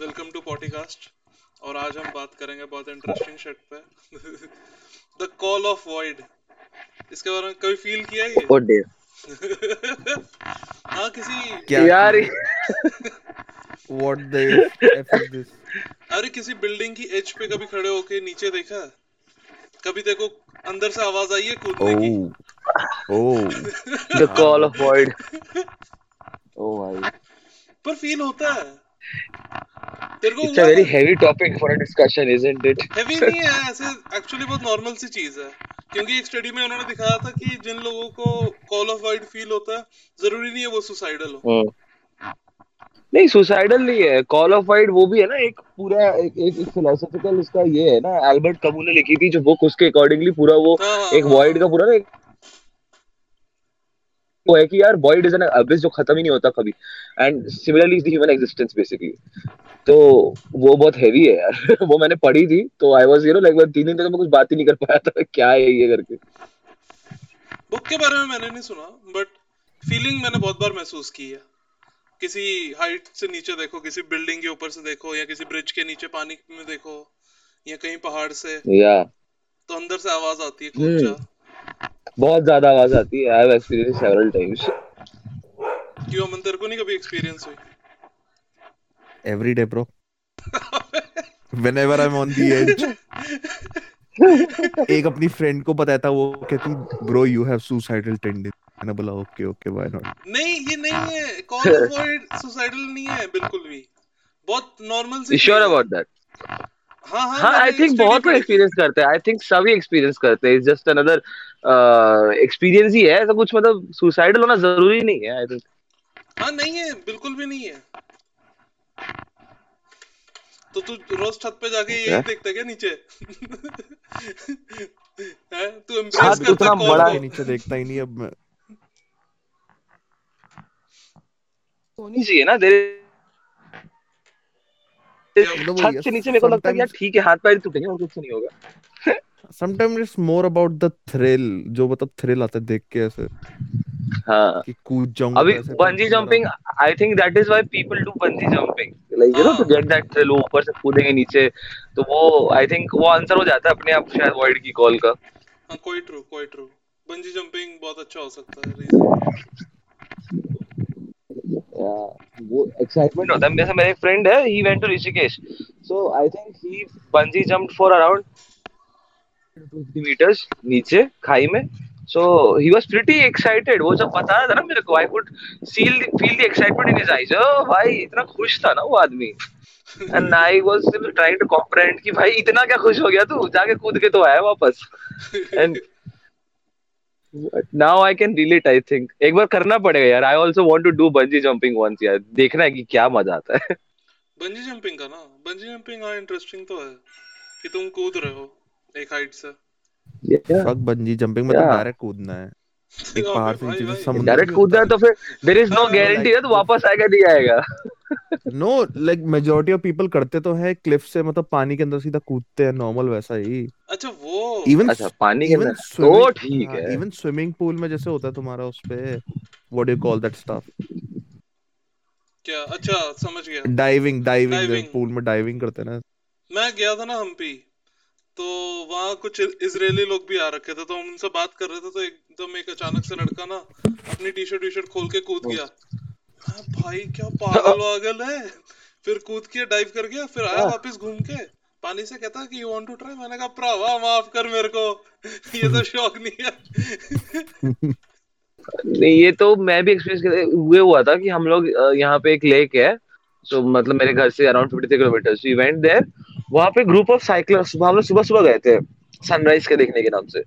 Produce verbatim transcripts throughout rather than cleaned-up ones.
Welcome to podcast. और आज हम बात करेंगे बहुत इंटरेस्टिंग शिट पे, द कॉल ऑफ वॉइड। इसके बारे में कभी फील किया है ये? हाँ किसी यार what the F is this. अरे किसी बिल्डिंग की एज पे कभी खड़े होके नीचे देखा? कभी देखो अंदर से आवाज आई है कूदने की? Oh the call of void. ओह भाई पर फील होता है तेरे को? It's a very heavy topic for a discussion, isn't it? Heavy नहीं है ऐसे, एक्चुअली बहुत नॉर्मल सी चीज है। क्योंकि एक स्टडी में उन्होंने दिखाया था कि जिन लोगों को कॉल ऑफ वाइड फील होता है, जरूरी नहीं है वो सुसाइडल हो। नहीं, सुसाइडल नहीं है कॉल ऑफ वाइड, वो भी है ना एक पूरा एक एक फिलोसॉफिकल इसका ये है ना, अल्बर्ट कमू ने लिखी थी जो बुक, उसके अकॉर्डिंगली पूरा वो एक वॉइड का पूरा एक वो है कि यार void is an abyss जो खत्म ही नहीं होता कभी, and similarly is the human existence basically। तो वो बहुत heavy है यार। वो मैंने पढ़ी थी तो I was you know like तीन दिन तक मैं कुछ बात ही नहीं कर पाया था क्या है ये करके। बुक के बारे में मैंने नहीं सुना, but feeling मैंने बहुत बार महसूस की है। किसी हाइट से नीचे देखो, किसी बिल्डिंग के ऊपर से देखो, या किसी ब्रिज के नीचे पानी में देखो, या कहीं पहाड़ से, yeah. तो अंदर से आवाज आती है कुछ hmm. बहुत ज्यादा आवाज आती है। I have experienced several times। क्यों मंदिर को नहीं कभी एक्सपीरियंस हुई? Every day bro। Whenever I'm on the edge। एक अपनी फ्रेंड को बताया था, वो कहती bro you have suicidal tendency। मैंने बोला okay okay why not। नहीं ये नहीं है, call avoid suicidal नहीं है बिल्कुल भी, बहुत normal C. Sure about that? हाँ हाँ आई थिंक बहुत लोग एक्सपीरियंस करते हैं, आई थिंक सभी एक्सपीरियंस करते हैं। इट्स जस्ट अनदर एक्सपीरियंस ही है ऐसा कुछ, मतलब सुसाइडल होना जरूरी नहीं है आई थिंक। हाँ नहीं है, बिल्कुल भी नहीं है। तो तू रोज छत पे जाके यही देखता क्या नीचे? हैं तू एम्ब्रेस करता इतना बड़ा है, नीचे देखता ही नहीं। अब होनी चाहिए ना देर छत से नीचे, मेरे को लगता है यार ठीक है हाथ पैर टूटेंगे और कुछ नहीं होगा। Sometimes it's more about the thrill, जो मतलब थ्रिल आता है देख के ऐसे, हां कि कूद जाऊं। अभी bungee jumping, I think that is why people do bungee jumping, like you know to get that thrill. ऊपर से कूदेंगे नीचे, तो वो आई थिंक वो आंसर हो जाता है अपने आप शायद वॉइड की कॉल का। हां कोई ट्रू कोई ट्रू बंजी जंपिंग बहुत अच्छा हो सकता है रीजन। वो एक्साइटमेंट होता है। जैसे मेरा एक फ्रेंड है, he went to Rishikesh, so I think he bungee jumped for around fifty meters नीचे खाई में। So he was pretty excited. वो जब बता रहा था ना मेरे को, I could feel the excitement in his eyes. ओ भाई इतना खुश था ना वो आदमी, and I was still trying to comprehend कि भाई इतना क्या खुश हो गया तू, जाके कूद के तो आया वापस। And But now I can relate, I think. एक बार करना पड़ेगा यार। I also want to do bungee jumping once यार। देखना है कि क्या मजा आता है। Bungee jumping का ना, bungee jumping हाँ interesting तो है कि तुम कूद रहे हो एक height से। Yeah. Fuck bungee jumping में तो direct कूदना है। एक पहाड़ से नीचे समुद्र। Direct कूदना है तो फिर there is no guarantee ना तो वापस आएगा नहीं आएगा। No, like majority of people करते तो है cliff से, मतलब पानी के अंदर सीधा कूदते हैं normal वैसा ही। अच्छा वो even अच्छा पानी के अंदर तो ठीक है, even swimming pool में जैसे होता है तुम्हारा उसपे what do you call that stuff? क्या? अच्छा समझ गया। Diving, diving pool में diving करते ना। मैं गया था ना हम्पी, तो वहाँ कुछ इजरायली लोग भी आ रखे थे, तो हम उनसे बात कर रहे थे, तो एकदम एक अचानक से लड़का ना अपनी टी शर्ट टी शर्ट खोल के कूद गया। भाई क्या पागल वागल है। फिर कूद के डाइव कर गया, फिर आया वापस घूम के पानी से, कहता कि यू वांट टू ट्राई। मैंने कहा भरावा माफ कर मेरे को, ये तो शौक नहीं है। नहीं ये तो मैं भी एक्सपीरियंस हुए हुआ था कि हम लोग यहाँ पे एक लेक है, तो मतलब मेरे घर से around fifty-three kilometers, we went there. वहाँ पे ग्रुप ऑफ साइकिलर्स, हम लोग सुबह सुबह गए थे सनराइज के देखने के नाम से।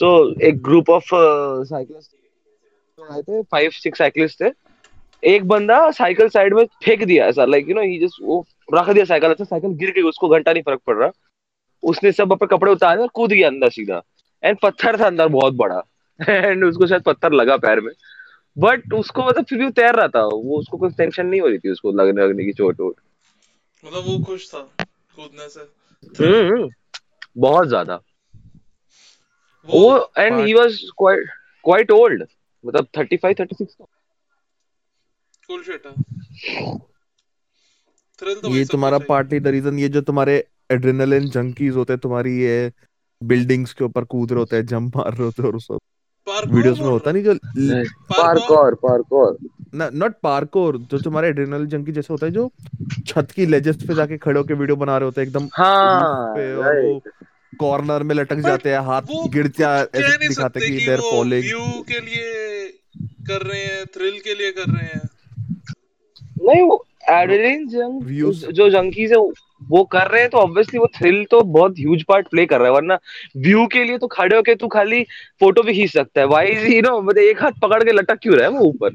सो एक ग्रुप ऑफ साइकिलर्स आए थे, फाइव सिक्स साइकिलिस्ट थे। एक बंदा साइकिल साइड में फेंक दिया ऐसा, like you know he just वो रख दिया साइकिल। अच्छा साइकिल गिर गई, उसको घंटा नहीं फर्क पड़ रहा, उसने सब अपने कपड़े उतारे और कूद गया अंदर सीधा। एंड पत्थर था अंदर बहुत बड़ा, एंड उसको शायद पत्थर लगा पैर में, बट उसको मतलब फिर भी तैर रहा था वो, उसको कोई टेंशन नहीं हो रही थी उसको लगने लगने की चोट वोट, मतलब वो खुश था कूदने से बहुत ज्यादा वो। And he was quite quite old, मतलब thirty-five thirty-six। तो ये तुम्हारा पार्टी द रीजन, ये जो तुम्हारे एड्रेनलिन जंकीज होते हैं, तुम्हारी ये बिल्डिंग्स के ऊपर कूद रहे होते हैं, जंप मार रहे होते हैं और सब वीडियोस में होता नहीं जो पार्कोर पार्कोर ना नॉट पार्कोर जो तुम्हारे एड्रेनलिन जंकी जैसे होता है जो छत की लेजेस्ट पे जाके खड़े होके वीडियो बना रहे होते हैं एकदम, हाँ कॉर्नर में लटक जाते हैं, हाथ गिरता ऐसे दिखाते कि देयर फॉलिंग, व्यू के लिए कर रहे हैं, थ्रिल के लिए कर रहे हैं। नहीं वो एड्रेनलिन जंक जो जंकीज है वो कर रहे हैं तो ऑब्वियसली वो थ्रिल तो बहुत ह्यूज पार्ट प्ले कर रहा है, वरना व्यू के लिए तो खड़े होके तू खाली फोटो भी खींच सकता है, वाई यू नो मतलब एक हाथ पकड़ के लटक क्यों रहा है वो ऊपर।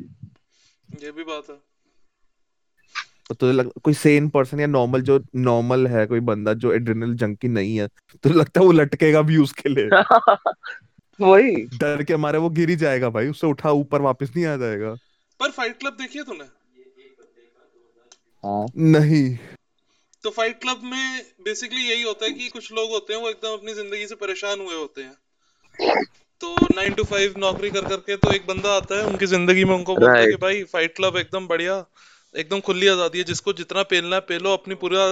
ये भी बात है। तो तुझे लग, कोई सेन पर्सन या नॉर्मल जो नॉर्मल है कोई बंदा जो एड्रेनल जंकी नहीं है तुझे लगता है वो लटकेगा व्यूज के लिए? वही डर के मारे वो गिर ही जाएगा भाई, उससे उठा ऊपर वापस नहीं आ जाएगा। पर फाइट क्लब देखिए तूने? हाँ नहीं। तो फाइट क्लब में बेसिकली यही होता है कि कुछ लोग होते हैं वो एकदम अपनी जिंदगी से परेशान हुए होते हैं, तो नाइन टू फाइव नौकरी कर करके, तो एक बंदा आता है उनकी जिंदगी में, उनको बोलता है कि भाई फाइट क्लब एकदम बढ़िया, एकदम खुली आजादी है, जिसको जितना पेलना है पेलो, अपनी पूरा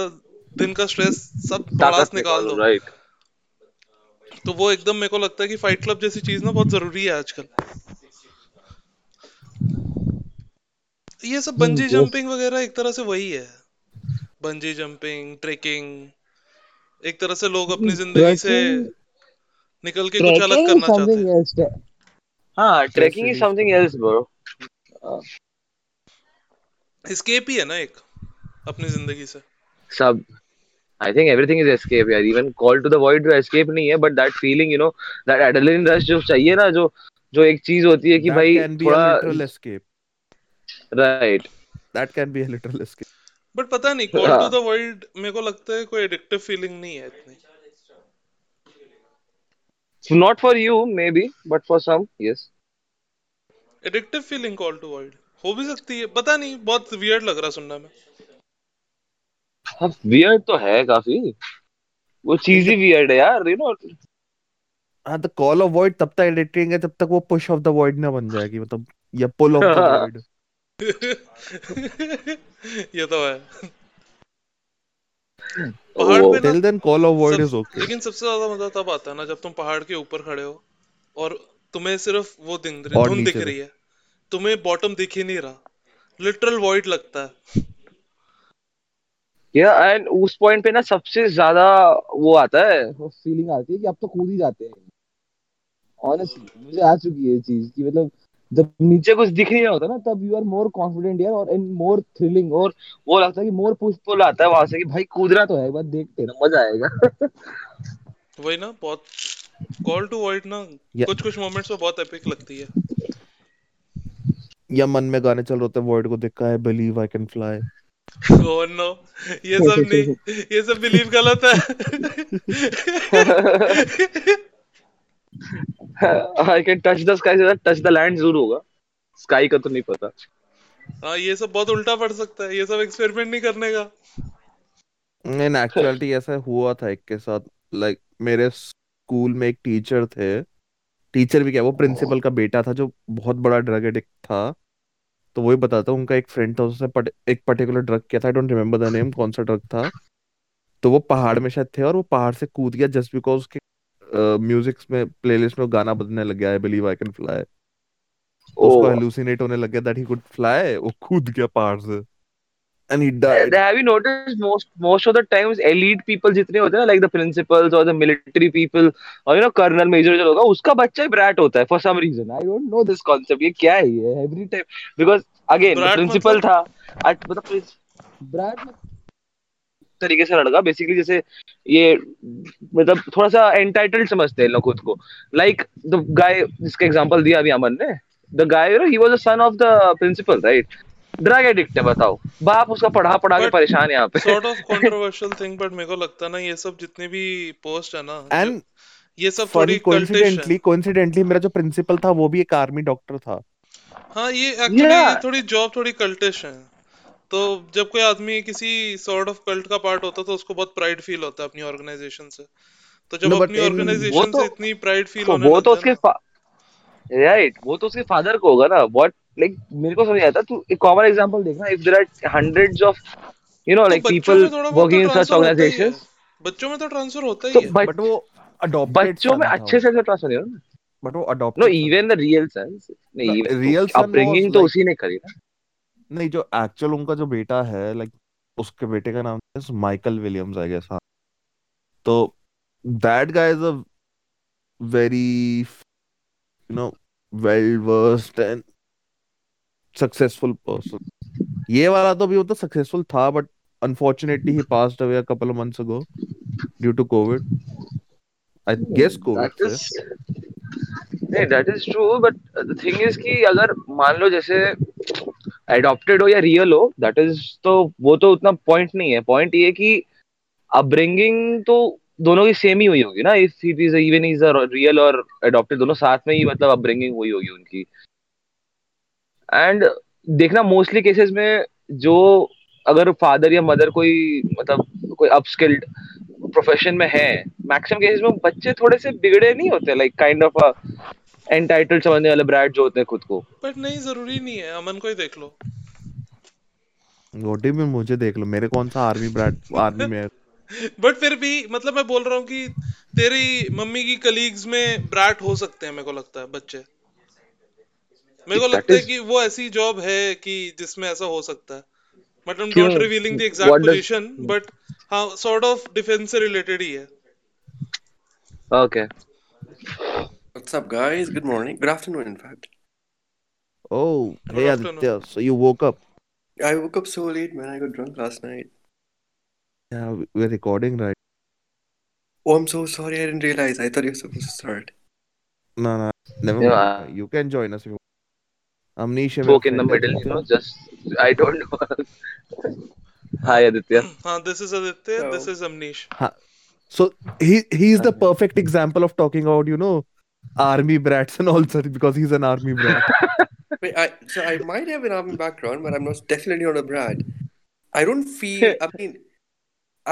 दिन का स्ट्रेस सब बाहर निकाल दो। राइट। तो वो एकदम मेरे को लगता है कि फाइट क्लब जैसी चीज ना बहुत जरूरी है आजकल। ये सब बंजी जंपिंग वगैरह एक तरह से वही है, बंजी जंपिंग, ट्रेकिंग, एक तरह से लोग अपनी जिंदगी से निकल के कुछ अलग करना चाहते हैं। हाँ trekking is something else bro, escape ही है ना एक अपनी जिंदगी से सब। I think everything is escape यार, even Call to the Void तो escape नहीं है, but that feeling you know that adrenaline rush जो चाहिए ना, जो जो एक चीज होती है कि भाई थोड़ा literal escape, right, that can be a literal escape, but पता नहीं Call to the Void मेरे को लगता है कोई addictive feeling नहीं है इतनी, so not for you maybe but for some yes, addictive feeling Call to Void हो भी सकती है, पता नहीं बहुत वियर्ड लग रहा सुनने में। हाँ वियर्ड तो है काफी, वो चीज ही वियर्ड है यार यू नो। हाँ तो कॉल ऑफ वॉइड तब तक एडिक्टिंग है जब तक वो पुश ऑफ द वॉइड ना बन जाएगी, मतलब या पुल ऑफ द वॉइड। ये तो है। पहाड़ पे till then call of void is okay, लेकिन सबसे ज्यादा मजा तब आता है ना जब तुम पहाड़ के ऊपर खड़े हो और तुम्हें सिर्फ वो दिन धुंध दिख रही है, तुम्हें बॉटम दिख ही नहीं रहा, लिटरल वॉइड लगता है। या yeah, एंड उस पॉइंट पे ना सबसे ज्यादा वो आता है, वो फीलिंग आती है कि आप तो कूद ही जाते हैं। ऑनेस्टली मुझे आ चुकी है ये चीज कि मतलब जब नीचे कुछ दिख नहीं रहा होता ना तब यू आर मोर कॉन्फिडेंट यार, और एंड मोर थ्रिलिंग, और वो लगता है कि मोर पुश पुल आता है वहां से कि भाई कूदना तो है, एक बार देखते ना मजा आएगा। वही ना बहुत कॉल टू वॉइड ना कुछ कुछ मोमेंट्स में बहुत एपिक लगती है, या मन में गाने चल रहे होते हैं वॉइड को देखा है believe I can fly. Oh no, ये सब नहीं, ये सब बिलीव गलत है। I can touch the sky, touch the land जरूर होगा, sky का तो नहीं पता। हाँ ये सब बहुत उल्टा पड़ सकता है, ये सब एक्सपेरिमेंट नहीं करने का। नहीं एक्चुअली ऐसा हुआ था एक के साथ, लाइक मेरे स्कूल में एक टीचर थे, टीचर भी क्या वो प्रिंसिपल का बेटा था जो बहुत बड़ा ड्रग एडिक्ट था, तो वही बताता हूँ उनका एक फ्रेंड था उसने पट, एक पर्टिकुलर ड्रग किया था, I don't remember the name कौन सा ड्रग था, तो वो पहाड़ में शायद थे और वो पहाड़ से कूद गया जस्ट बिकॉज उसके म्यूजिक में प्लेलिस्ट में गाना बजने लग गया I believe I can fly, उसको हेलुसिनेट होने लग गया दैट ही कुड फ्लाई, वो कूद गया पहाड़ से and he died. Have you noticed most most of the times elite people जितने होते हैं ना like the principals or the military people or you know colonel major जो होगा उसका बच्चा ही brat होता है for some reason, I don't know this concept, ये क्या है ये every time because again principal था मतलब brat तरीके से लड़का बेसिकली जैसे ये मतलब थोड़ा सा entitled समझते हैं लोग खुद को, like the guy जिसका example दिया अभी अमन ने, the guy you know he was the son of the principal right, drug addict है, बताओ बाप उसका पढ़ा पढ़ा के परेशान है यहाँ पे। Sort of controversial thing, but मेरे को लगता है ना ये सब जितने भी पोस्ट है ना and ये सब थोड़ी coincidentally coincidentally मेरा जो प्रिंसिपल था वो भी एक आर्मी डॉक्टर था। हाँ ये actually yeah. ये थोड़ी जॉब थोड़ी कल्टिश है, तो जब कोई आदमी किसी sort of कल्ट का पार्ट होता है तो उसको बहुत प्राइड फील होता है अपनी ऑर्गेनाइजेशन से, तो जब no, अपनी ऑर्गेनाइजेशन से इतनी प्राइड फील होने वो तो उसके राइट वो तो उसके फादर को होगा ना, व्हाट लाइक मेरे को समझ आता, तू एक कॉमन एग्जांपल देखना, if there are hundreds of you know, like people working in such organizations. बच्चों में तो ट्रांसफर होता ही है, बट वो बच्चों में अच्छे से ट्रांसफर नहीं होता, बट वो adopt, no even the real son, नहीं रियल सन अपब्रिंगिंग तो उसी ने करी ना, नहीं जो एक्चुअल उनका जो बेटा है, लाइक उसके बेटे का नाम है माइकल विलियम्स आई गेस, तो that guy is a very you know well versed and successful person. ये वाला तो भी वो तो सक्सेसफुल था, but unfortunately he passed away a couple of months ago due to COVID. I guess COVID. That is, yeah, that is true, but the thing is कि अगर मान लो जैसे adopted हो या real हो, that is तो वो तो उतना point नहीं है. Point ये कि upbringing तो दोनों की same ही हुई होगी ना, if he is even he is a real और adopted दोनों साथ में ही मतलब upbringing हुई होगी उनकी. And देखना mostly cases में जो अगर फादर या मदर कोई मतलब कोई अपस्किल्ड प्रोफेशन में है, मैक्सिमम केसेस में बच्चे थोड़े से बिगड़े नहीं होते, like kind of a entitled समझने वाले ब्रैड जो होते हैं खुद को. बट नहीं, जरूरी नहीं है, अमन को ही देख लो, गोटी में मुझे देख लो, मेरे कौन सा आर्मी ब्रैड आर्मी में है. बट फिर भी मतलब मैं बोल रहा हूं कि तेरी मम्मी की कलीग्स में ब्रैड हो सकते हैं, मेरे को लगता है बच्चे, मेरे को लगता है कि वो ऐसी जॉब है कि जिसमें ऐसा हो सकता है. But I'm not revealing the exact what position, does... but हाँ, sort of defense से related ही है. Okay. What's up, guys? Good morning. Good afternoon, in fact. Oh, Good hey Aditya, so you woke up? I woke up so late, man. I got drunk last night. Yeah, we're recording, right? Oh, I'm so sorry. I didn't realize. I thought you were supposed to start. No, no, never mind. Yeah. You can join us if you want. Amnesia spoke in the middle, you know, just, I don't know. Hi, Aditya. Haan, this is Aditya, so, this is Amnesh. Haan. So, he he's the perfect example of talking about, you know, army brats and all, because he's an army brat. Wait, I, so, I might have an army background, but I'm not definitely not a brat. I don't feel, I mean,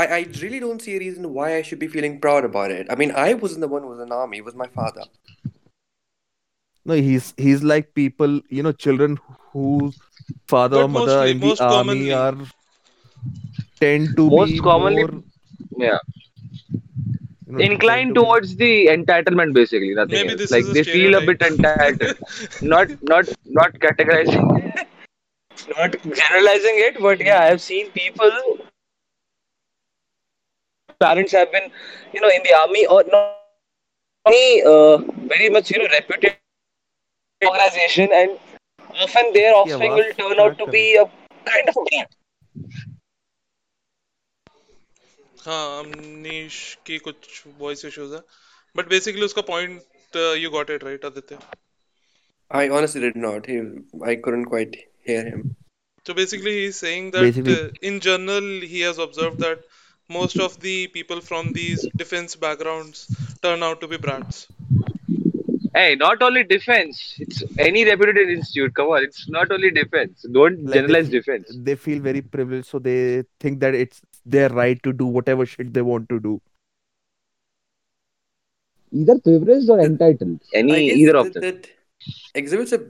I, I really don't see a reason why I should be feeling proud about it. I mean, I wasn't the one who was in the army, it was my father. No, he's he's like people, you know, children whose father but or mother mostly, in the army commonly. are tend to most be commonly, more, yeah, you know, inclined to towards be. the entitlement, basically. Nothing Maybe else. This like is they a feel a bit entitled. not not not categorizing, not generalizing it, but yeah, I've seen people. Parents have been, you know, in the army or not, uh, very much, you know, reputed. Organization and often their offspring yeah, will turn out to be a kind of thing. हाँ, अमनीश की कुछ voice issues है, but basically उसका point uh, you got it right, Aditya. I honestly did not. He, I couldn't quite hear him. So basically he is saying that uh, in general he has observed that most of the people from these defense backgrounds turn out to be brats. Hey, not only defense, it's any reputed institute, come on, it's not only defense, don't like generalize they, defense. They feel very privileged, so they think that it's their right to do whatever shit they want to do. Either privileged or entitled, any, either that, of them. That exhibits a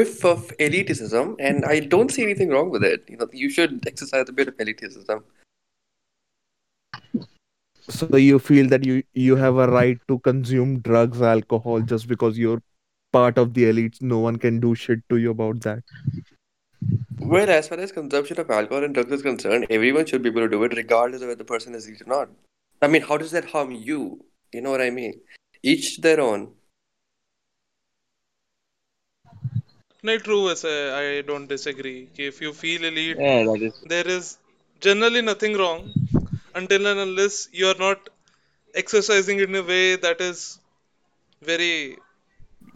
whiff of elitism, and I don't see anything wrong with it. You know, you should exercise a bit of elitism. So you feel that you, you have a right to consume drugs, alcohol, just because you're part of the elites. No one can do shit to you about that. Well, as far as consumption of alcohol and drugs is concerned, everyone should be able to do it regardless of whether the person is elite or not. I mean, how does that harm you? You know what I mean? Each their own. No, true. I don't disagree. If you feel elite, yeah, that is... there is generally nothing wrong. Until and unless you are not exercising in a way that is very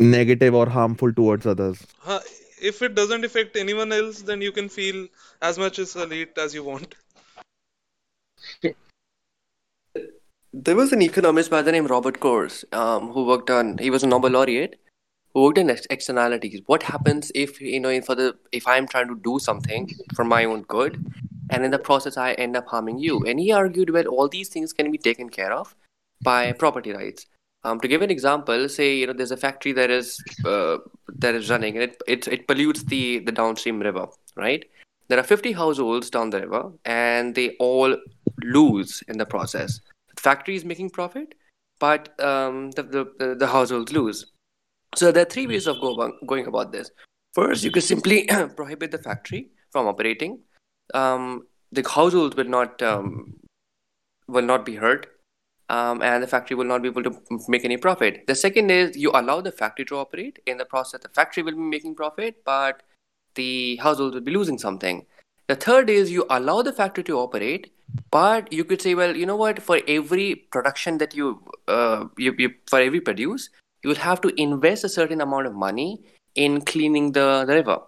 negative or harmful towards others. Huh, if it doesn't affect anyone else, then you can feel as much as elite as you want. There was an economist by the name Robert Coase, um, who worked on, he was a Nobel laureate, who worked on externalities. What happens if, you know, for the, if I'm trying to do something for my own good, and in the process, I end up harming you. And he argued, well, all these things can be taken care of by property rights. Um, to give an example, say, you know, there's a factory that is uh, that is running, and it, it it pollutes the the downstream river, right? There are fifty households down the river, and they all lose in the process. The factory is making profit, but um, the, the the households lose. So there are three ways of go, going about this. First, you can simply prohibit the factory from operating. Um, the households will not um, will not be hurt, um, and the factory will not be able to make any profit. The second is you allow the factory to operate. In the process, the factory will be making profit, but the households will be losing something. The third is you allow the factory to operate, but you could say, well, you know what? For every production that you, uh, you, you for every produce, you will have to invest a certain amount of money in cleaning the, the river.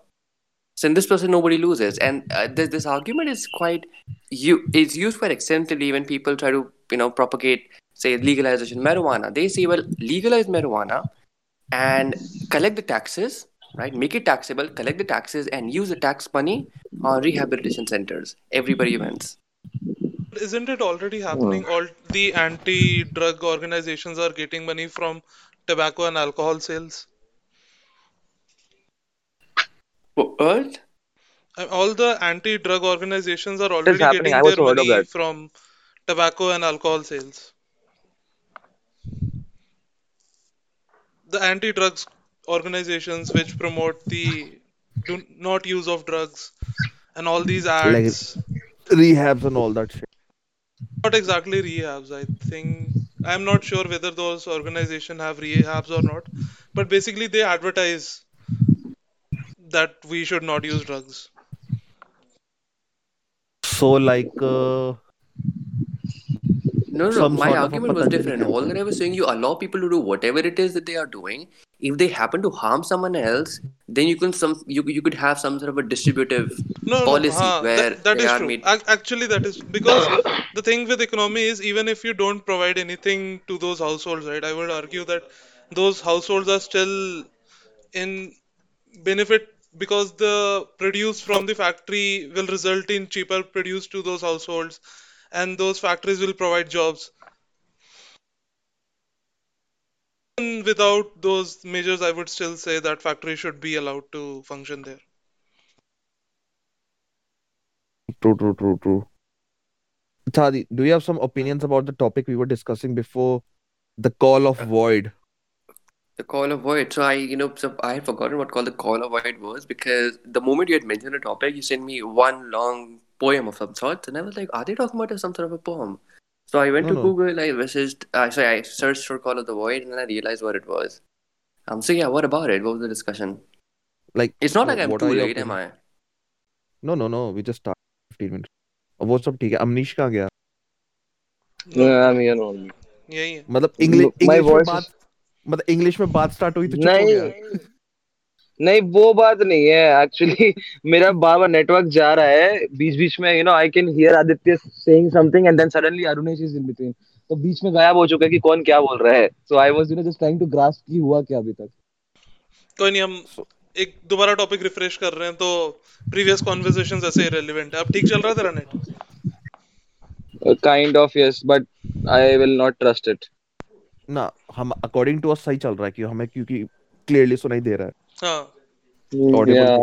So in this process, nobody loses. And uh, this this argument is quite you is used quite extensively when people try to you know propagate, say, legalization of marijuana. They say, well, legalize marijuana and collect the taxes. Right, make it taxable, collect the taxes, and use the tax money on rehabilitation centers. Everybody wins. Isn't it already happening? All the anti-drug organizations are getting money from tobacco and alcohol sales. What? All the anti-drug organizations are already getting their money from tobacco and alcohol sales. The anti-drugs organizations which promote the do not use of drugs and all these ads, like rehabs and all that shit. Not exactly rehabs, I think. I'm not sure whether those organizations have rehabs or not, but basically they advertise that we should not use drugs. So like uh... No, no, Some my argument was different. All that I was saying, you allow people to do whatever it is that they are doing. If they happen to harm someone else, then you can some you you could have some sort of a distributive no, policy no, huh, where that, that they is are true. Made... Actually, that is because the thing with economy is even if you don't provide anything to those households, right? I would argue that those households are still in benefit because the produce from the factory will result in cheaper produce to those households. And those factories will provide jobs. And without those measures, I would still say that factories should be allowed to function there. True, true, true, true. Thadi, do you have some opinions about the topic we were discussing before, the Call of Void? The Call of Void. So I, you know, so I had forgotten what called the Call of Void was because the moment you had mentioned a topic, you sent me one long poem of some sort, and I was like, are they talking about some sort of a poem? So I went no, to no. Google, I researched, uh, sorry, I searched for Call of the Void, and then I realized what it was. Um, so yeah, what about it? What was the discussion? Like, it's not no, like I'm too late, am I? No, no, no, we just started fifteen minutes. Oh, what's up, okay? Amnish, kahan gaya? No, I'm here only. Yeah, yeah. Matlab, English, English my voice. Baat, matlab, English mein baat start hui to chup ho gaya. नहीं वो बात नहीं है actually मेरा बाबा network जा रहा है बीच बीच में you know I can hear Aditya saying something and then suddenly Arunesh is in between तो बीच में गायब हो चुका है कि कौन क्या बोल रहा है so I was you know just trying to grasp कि हुआ क्या अभी तक कोई नहीं हम एक दोबारा टॉपिक रिफ्रेश कर रहे हैं तो प्रीवियस कन्वर्सेशंस ऐसे इररिलेवेंट है अब ठीक चल रहा तेरा net kind of yes but I will not trust it ना हम अकॉर्डिंग टू अस सही चल रहा है कि हमें क्योंकि क्लियरली सुनाई दे रहा है हाँ, yeah.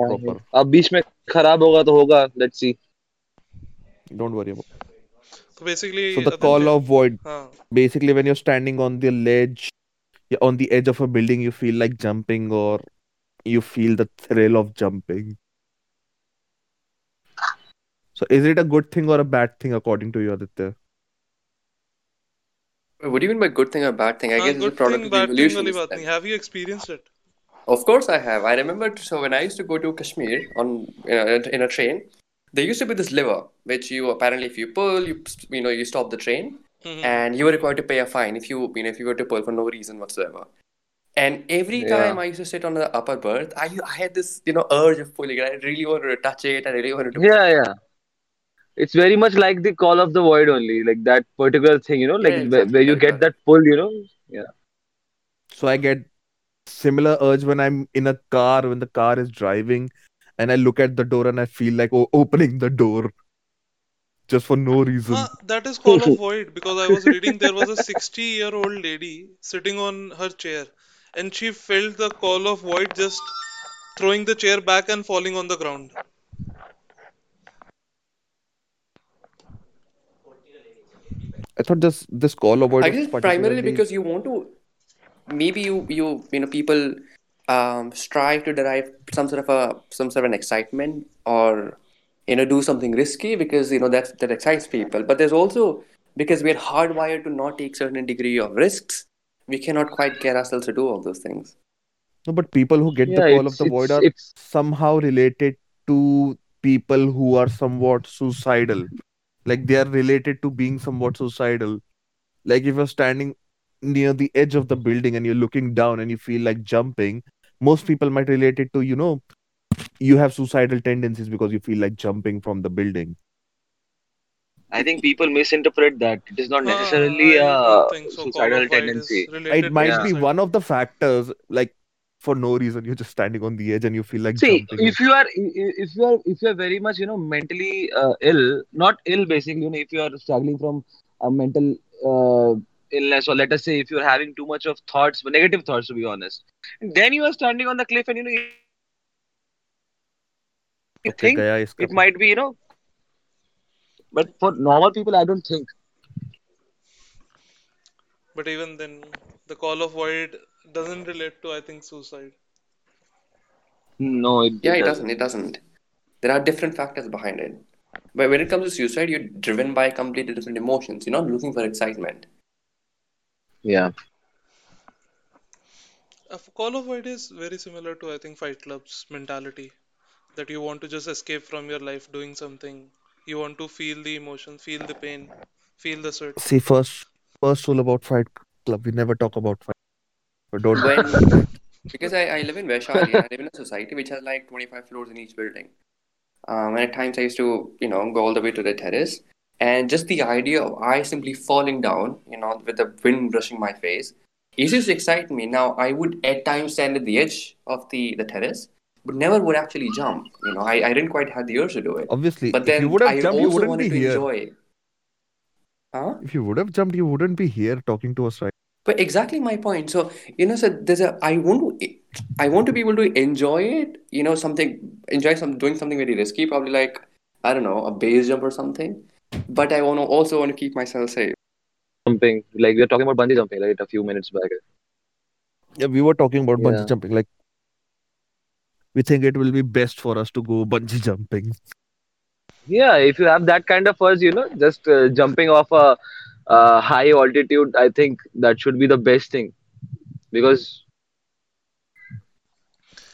अब बीच में खराब होगा तो होगा let's see don't worry about तो basically so the call of void basically when you are standing on the ledge on the edge of a building you feel like jumping और you feel the thrill of jumping so is it a good thing और a bad thing according to you Aditya what do you mean by good thing और bad thing I guess it's a product of the evolution have you experienced it Of course I have. I remember, so when I used to go to Kashmir on uh, in a train, there used to be this lever, which you apparently if you pull, you you know, you stop the train mm-hmm. and you were required to pay a fine if you, you know, if you were to pull for no reason whatsoever. And every yeah. time I used to sit on the upper berth, I I had this, you know, urge of pulling. I really wanted to touch it. I really wanted to. Yeah, yeah. It's very much like the Call of the Void only, like that particular thing, you know, like yeah, exactly. where, where you get that pull, you know. Yeah. So I get similar urge when I'm in a car, when the car is driving and I look at the door and I feel like oh, opening the door just for no reason. Uh, that is Call of Void because I was reading there was a sixty year old lady sitting on her chair and she felt the Call of Void just throwing the chair back and falling on the ground. I thought this this call of void. I guess primarily because you want to, maybe you you you know people um, strive to derive some sort of a some sort of an excitement or you know do something risky because you know that's that excites people. But there's also because we're hardwired to not take certain degree of risks, we cannot quite get ourselves to do all those things. No, but people who get yeah, the call of the void are it's... somehow related to people who are somewhat suicidal. Like they are related to being somewhat suicidal. Like if you're standing near the edge of the building and you're looking down and you feel like jumping, most people might relate it to, you know, you have suicidal tendencies because you feel like jumping from the building. I think people misinterpret that. It is not necessarily uh, a so suicidal tendency. It might yeah. be one of the factors, like for no reason, you're just standing on the edge and you feel like See, jumping. See, if you are, if you are, if you are very much, you know, mentally uh, ill, not ill basically, you know, if you are struggling from a mental uh, illness, or let us say if you're having too much of thoughts, negative thoughts to be honest, then you are standing on the cliff and, you know, you okay, think Gaya, it kapha. might be, you know, but for normal people, I don't think. But even then, the call of void doesn't relate to, I think, suicide. No, it yeah, doesn't. it doesn't. It doesn't. There are different factors behind it. But when it comes to suicide, you're driven by completely different emotions. You're not looking for excitement. Yeah. A call of void is very similar to, I think, Fight Club's mentality, that you want to just escape from your life doing something. You want to feel the emotion, feel the pain, feel the search. See, first, first rule about Fight Club, we never talk about Fight Club. Don't when, because I, I live in Vaishali, I live in a society which has like twenty-five floors in each building. Um, and at times I used to, you know, go all the way to the terrace. And just the idea of I simply falling down, you know, with the wind brushing my face, it used to excite me. Now, I would at times stand at the edge of the, the terrace, but never would actually jump. You know, I, I didn't quite have the urge to do it. Obviously, but then if you would have I jumped, you wouldn't be here. Enjoy. Huh? If you would have jumped, you wouldn't be here talking to us right now. But exactly my point. So, you know, so there's a, I want to, I want to be able to enjoy it, you know, something, enjoy some, doing something very risky, probably like, I don't know, a base jump or something. But I want to also want to keep myself safe. Something, like we were talking about bungee jumping, like a few minutes back. Yeah, we were talking about yeah. bungee jumping, like, we think it will be best for us to go bungee jumping. Yeah, if you have that kind of urge, you know, just uh, jumping off a uh, high altitude, I think that should be the best thing. Because...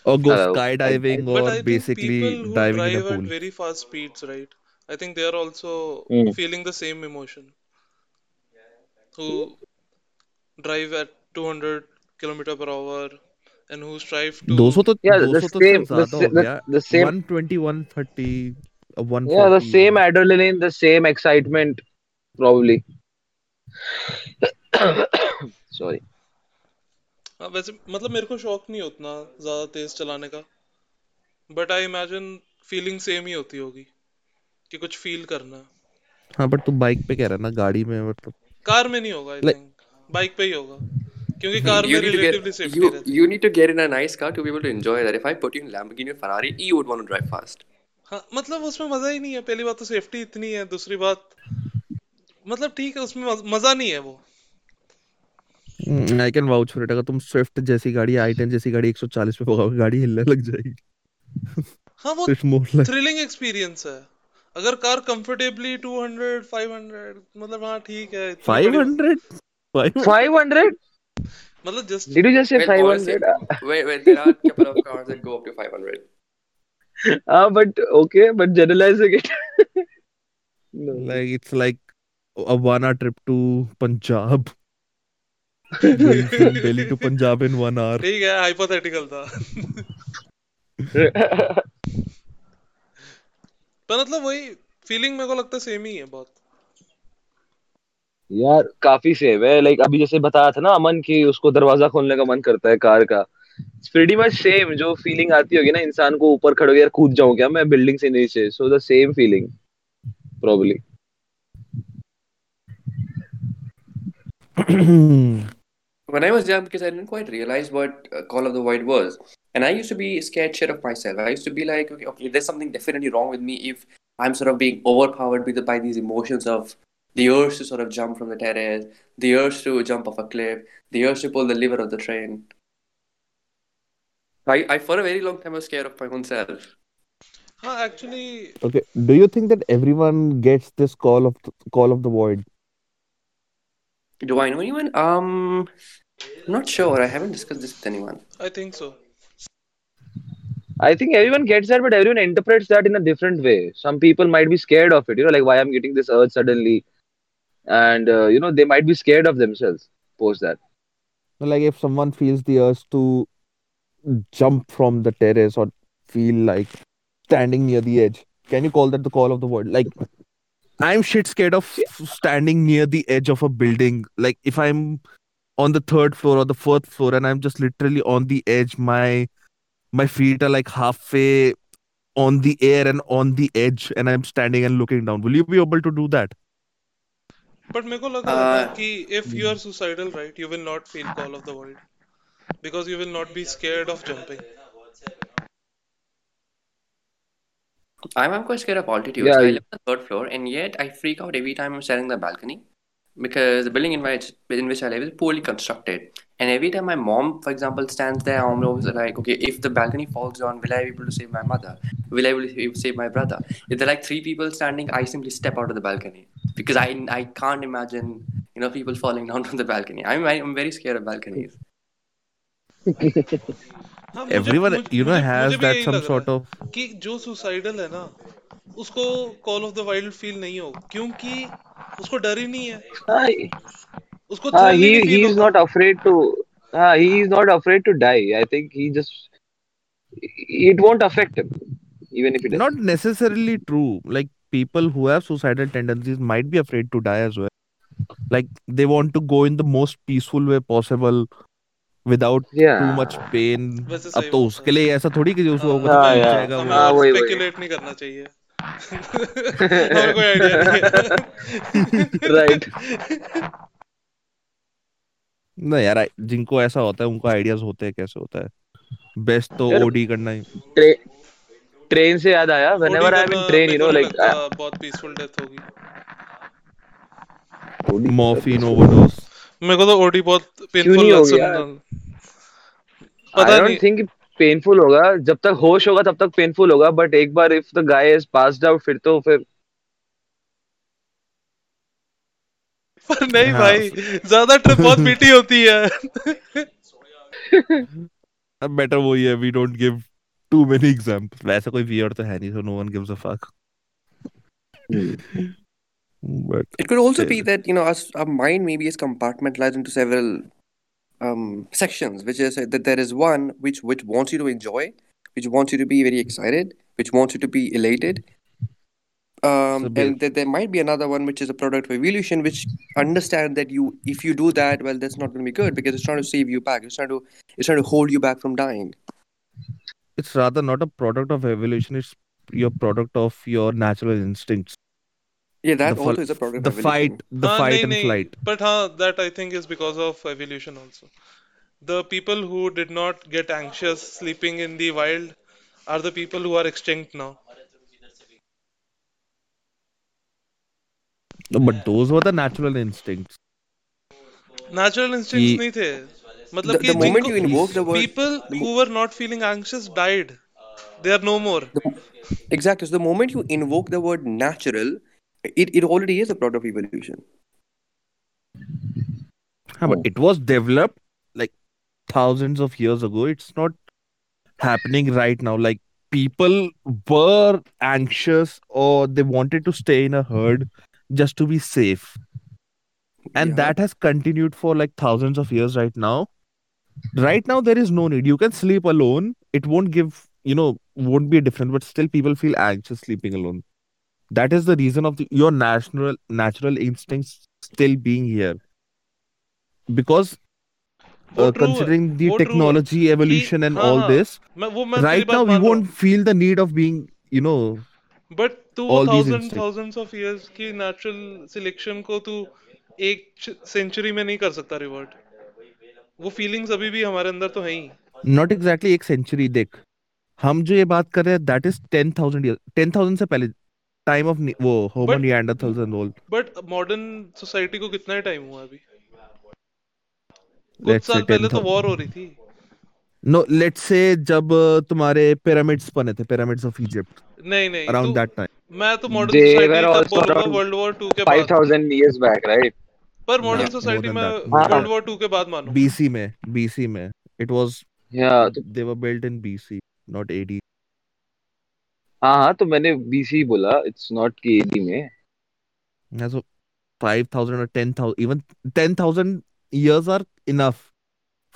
Or go uh, skydiving or I basically diving in a pool. But I think people who drive at very fast speeds, right? I think they are also mm. feeling the same emotion. Who drive at two hundred kilometers per hour. And who strive to... two hundred, yeah, the same, the, the, the same... one twenty, one thirty, uh, one forty. Yeah, the same adrenaline, the same excitement, probably. Sorry. I mean, but I imagine feeling same ही होती होगी कि कुछ feel करना. हाँ, but तू bike पे कह रहा है ना, गाड़ी में. Car में नहीं होगा, I think. Bike पे ही होगा. You need, get, you, you need to get in a nice car to be able to enjoy that. If I put you in Lamborghini or Ferrari, you would want to drive fast. हाँ, मतलब उसमें मजा ही नहीं है. पहली बात तो safety इतनी है, दूसरी बात मतलब ठीक है उसमें मजा नहीं है वो. I can vouch for it. अगर तुम Swift जैसी गाड़ी, आई टेन जैसी गाड़ी one forty पे भगाओगे, गाड़ी हिलने लग जाएगी. हाँ, वो thrilling experience है. अगर car comfortably two hundred, five hundred मतलब हाँ ठीक है. five hundred, five hundred Matlab just Did you just say five hundred? Wait, wait, there are a couple of cars that go up to five hundred. Ah, but okay, but generalizing it. No. Like, it's like a one-hour trip to Punjab. From Delhi to Punjab in one hour. ठीक है, hypothetical था. पर मतलब वही feeling मेरे को लगता है same ही है बहुत. यार काफी सेव है. लाइक अभी जैसे बताया था ना अमन की, उसको दरवाजा खोलने का मन करता है कार का. इट्स प्रीटी मच सेम जो फीलिंग आती होगी ना इंसान को ऊपर खड़े होकर, यार कूद जाऊं क्या मैं बिल्डिंग से नीचे. So the same feeling probably. When I was young, because I didn't quite realize what Call of the Void was, and I used to be scared shit of myself. I used to be like, okay, okay, there's something definitely wrong with me if I'm sort of being overpowered by these emotions of the urge to sort of jump from the terrace, the urge to jump off a cliff, the urge to pull the lever of the train. I, I for a very long time was scared of my own self. Huh, actually. Okay. Do you think that everyone gets this call of th- call of the void? Do I know anyone? Um, I'm not sure. I haven't discussed this with anyone. I think so. I think everyone gets that, but everyone interprets that in a different way. Some people might be scared of it, you know, like why I'm getting this urge suddenly, and uh, you know they might be scared of themselves post that. Like if someone feels the urge to jump from the terrace or feel like standing near the edge, can you call that the call of the void? Like I'm shit scared of standing near the edge of a building. Like if I'm on the third floor or the fourth floor and I'm just literally on the edge, my My feet are like halfway on the air and on the edge, and I'm standing and looking down. Will you be able to do that? But मेरे को लगा कि if you are suicidal, right, you will not feel call of the void because you will not be scared of jumping. I'm quite scared of altitudes. Yeah, I live on the third floor, and yet I freak out every time I'm standing on the balcony because the building in which in which I live is poorly constructed. And every time my mom, for example, stands there, I'm always like, okay, if the balcony falls down, will I be able to save my mother? Will I be able to save my brother? If there are like three people standing, I simply step out of the balcony because I, I can't imagine, you know, people falling down from the balcony. I'm I'm very scared of balconies. Everyone, you know, has that some sort of. कि जो suicidal है ना, उसको call of the wild feel नहीं हो, क्योंकि उसको डर ही नहीं है. Uh, he, he is not afraid to uh, he is not afraid to die. I think he just it won't affect him even if it does. Not necessarily true. Like people who have suicidal tendencies might be afraid to die as well. Like they want to go in the most peaceful way possible without yeah. too much pain. अब तो उसके लिए ऐसा थोड़ी कि जो उसको जाएगा वो speculate नहीं करना चाहिए. और कोई idea नहीं. Right. ना यार जिनको ऐसा होता है उनको आइडियाज होते हैं कैसे होता है बेस्ट तो ओडी करना ही ट्रेन से याद आया whenever I am in train you know like बहुत पीसफुल डेथ होगी ओडी मॉर्फिन ओवरडोज मेरे को तो ओडी बहुत पेनफुल लगता है पता नहीं आई डोंट थिंक पेनफुल होगा जब तक होश होगा तब तक पेनफुल होगा बट एक बार if the guy is passed out फिर तो फिर पर नहीं हाँ, भाई ज्यादा ट्रिप बहुत मीठी होती है बेटर वो ही है we don't give too many examples वैसा कोई वियर तो है नहीं so no one gives a fuck but it could also be that you know our mind may be is compartmentalized into several um sections which is that there is one which which wants you to enjoy which wants you to be very excited which wants you to be elated Um, and th- there might be another one which is a product of evolution which understand that you if you do that well that's not going to be good because it's trying to save you back it's trying to it's trying to hold you back from dying it's rather not a product of evolution it's your product of your natural instincts yeah that the also f- is a product the of evolution. fight the ah, fight nahin, and nahin. flight but huh, that I think is because of evolution also the people who did not get anxious sleeping in the wild are the people who are extinct now No, but those were the natural instincts. Natural instincts नहीं थे. मतलब कि the moment you invoke the word, people who were not feeling anxious died. They are no more. The, exactly. So the moment you invoke the word natural, it it already is a product of evolution. Yeah, but it was developed like thousands of years ago. It's not happening right now. Like people were anxious or they wanted to stay in a herd. Just to be safe. And yeah. that has continued for like thousands of years right now. Right now, there is no need. You can sleep alone. It won't give, you know, won't be different. But still people feel anxious sleeping alone. That is the reason of the, your natural, natural instincts still being here. Because uh, considering the technology, evolution and all this, right now we won't feel the need of being, you know... But तू thousands thousands of years की natural selection को तू एक century में नहीं कर सकता revert वो feelings अभी भी हमारे अंदर तो हैं ही not exactly एक century देख हम जो ये बात कर रहे हैं that is ten thousand years ten thousand से पहले टाइम ऑफ वो homo Neanderthals involve. But modern society को कितना टाइम हुआ अभी? कुछ साल पहले तो वॉर हो रही थी। नो लेट्स से जब तुम्हारे पिरामिड्स बने थे, पिरामिड्स ऑफ इजिप्ट। नहीं नहीं अराउंड दैट टाइम। मैं तो मॉडर्न सोसाइटी का वर्ल्ड वॉर टू के बाद पाँच हज़ार इयर्स बैक राइट। पर मॉडर्न सोसाइटी में वर्ल्ड वॉर टू के बाद मानो बीसी में बीसी में इट वाज या they were built in BC not AD. हां हां तो मैंने बीसी बोला इट्स नॉट कि एडी में। या तो पाँच हज़ार और दस हज़ार इवन दस हज़ार years are enough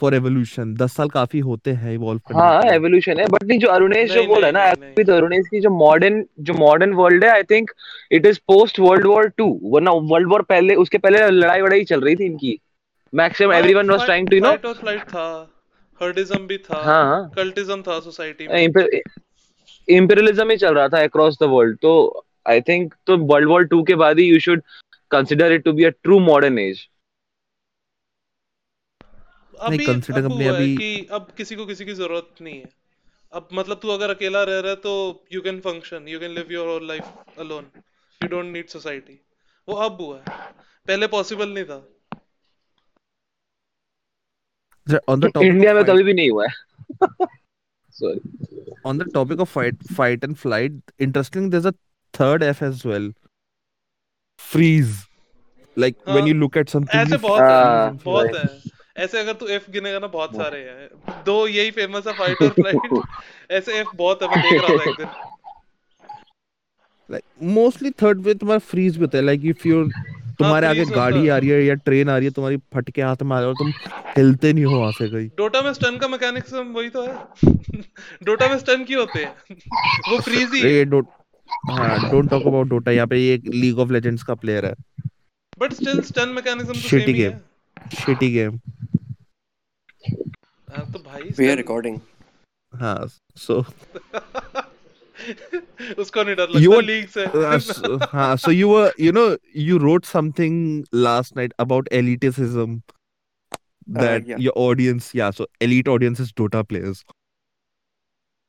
for evolution. दस साल काफी होते हैं evolve करने। हाँ evolution है but नहीं जो अरुणेश जो बोला ना अभी तो अरुणेश की जो modern जो modern world है I think it is post World War Two वरना World War पहले उसके पहले लड़ाई वड़ाई चल रही थी इनकी maximum everyone was trying to you know fight or flight था herdism भी था हाँ cultism था society में imperialism ही चल रहा था across the world तो I think तो World War Two के बाद ही you should consider it to be a true modern age. अभी कंसीडर कंपनी अभी कि अब किसी को किसी की जरूरत नहीं है अब मतलब तू अगर अकेला रह रहा है तो you can function you can live your whole life alone you don't need society. वो अब हुआ है पहले पॉसिबल नहीं था इंडिया में कभी भी नहीं हुआ है। Sorry on the topic of fight fight and flight interesting there is a third F as well freeze like when you look at something ऐसे बहुत बहुत है ऐसे अगर तू एफ गिनेगा ना बहुत सारे हैं दो यही फेमस है फाइट और फ्लाइट ऐसे एफ बहुत है मैं देख रहा था एक दिन लाइक मोस्टली थर्ड वे तुम्हारा फ्रीज भी होता है लाइक इफ यू तुम्हारे आगे गाड़ी आ रही है या ट्रेन आ रही है तुम्हारी फट के हाथ में आ रही है और तुम हिलते नहीं हो वहां से कहीं। डोटा में स्टन का मैकेनिज्म वही तो है। डोटा में स्टन क्यों होते हैं वो फ्रीज ही है। हां डोंट टॉक अबाउट डोटा यहां पे ये लीग ऑफ लेजेंड्स का प्लेयर है बट स्टिल स्टन मैकेनिज्म तो सेम ही है। शिटी गेम तो भाई वी आर रिकॉर्डिंग। हां सो उसको नहीं डर लगता लीक से। हां so you were you know you wrote something last night about elitism that your audience yeah so elite audience is Dota players।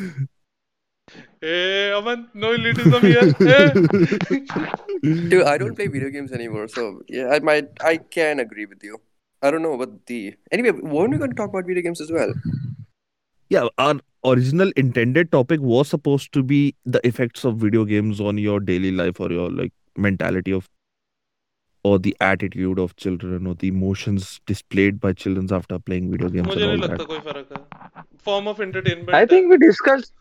Hey Aman no elitism here. Dude I don't play video games anymore so yeah I might I can agree with you. I don't know about the... Anyway, weren't we going to talk about video games as well? Yeah, our original intended topic was supposed to be the effects of video games on your daily life or your like mentality of... or the attitude of children or the emotions displayed by children after playing video games and all that. मुझे नहीं लगता कोई फर्क है. Form of entertainment... I think we discussed...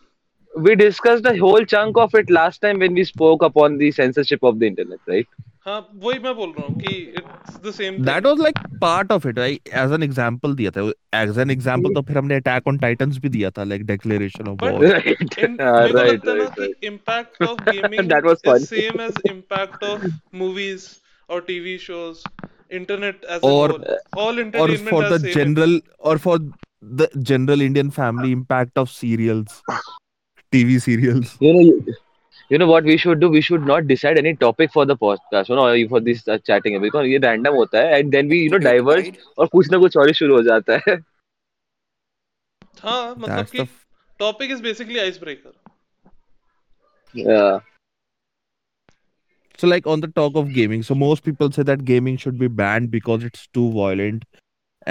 We discussed the whole chunk of it last time when we spoke upon the censorship of the internet, right? हाँ वही मैं बोल रहा हूँ कि it's the same thing. That was like part of it, right? As an example दिया था, as an example तो फिर हमने Attack on Titans भी दिया था, like declaration of war. Right, in, uh, right, right, right, right. Impact of gaming that was fun. Is same as impact of movies or T V shows, internet as a whole. All entertainment or for the general or for the general Indian family impact of serials, T V serials. You know. You, You know what we should do? We should not decide any topic for the podcast, you know, for this uh, chatting because ये random होता है and then we you know diverge और कुछ ना कुछ और ही शुरू हो जाता है। हाँ मतलब कि topic is basically icebreaker. Yeah. So like on the talk of gaming, so most people say that gaming should be banned because it's too violent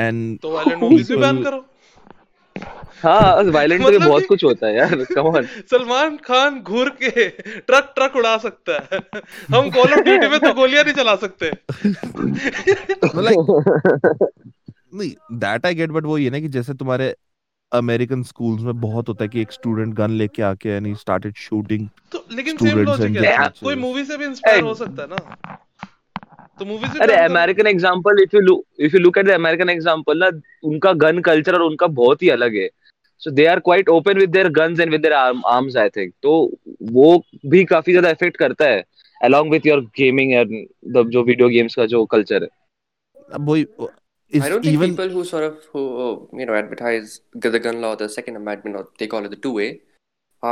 and. तो violent movies भी ban करो। हाँ वायलेंट में बहुत कुछ होता है यार कम ऑन। सलमान खान घूर के ट्रक ट्रक उड़ा सकता है हम कॉल ऑफ ड्यूटी में तो गोलियां नहीं चला सकते। नहीं दैट आई गेट बट वो ये ना कि जैसे तुम्हारे अमेरिकन स्कूल्स में बहुत होता है कि एक स्टूडेंट गन लेके आके एंड ही स्टार्टेड शूटिंग। तो लेकिन सेम लॉजिक है कोई मूवी से भी इंस्पायर हो सकता है ना तो मूवी से। अरे American example if you if you look at the American example ना उनका गन कल्चर और उनका बहुत ही अलग है। So they are quite open with their guns and with their arm, arms I think. तो वो भी काफी ज्यादा इफेक्ट करता है along with your gaming and the जो video games का जो culture है। अब वही I don't think even... people who sort of who you know advertise the gun law, the Second Amendment or they call it the two-way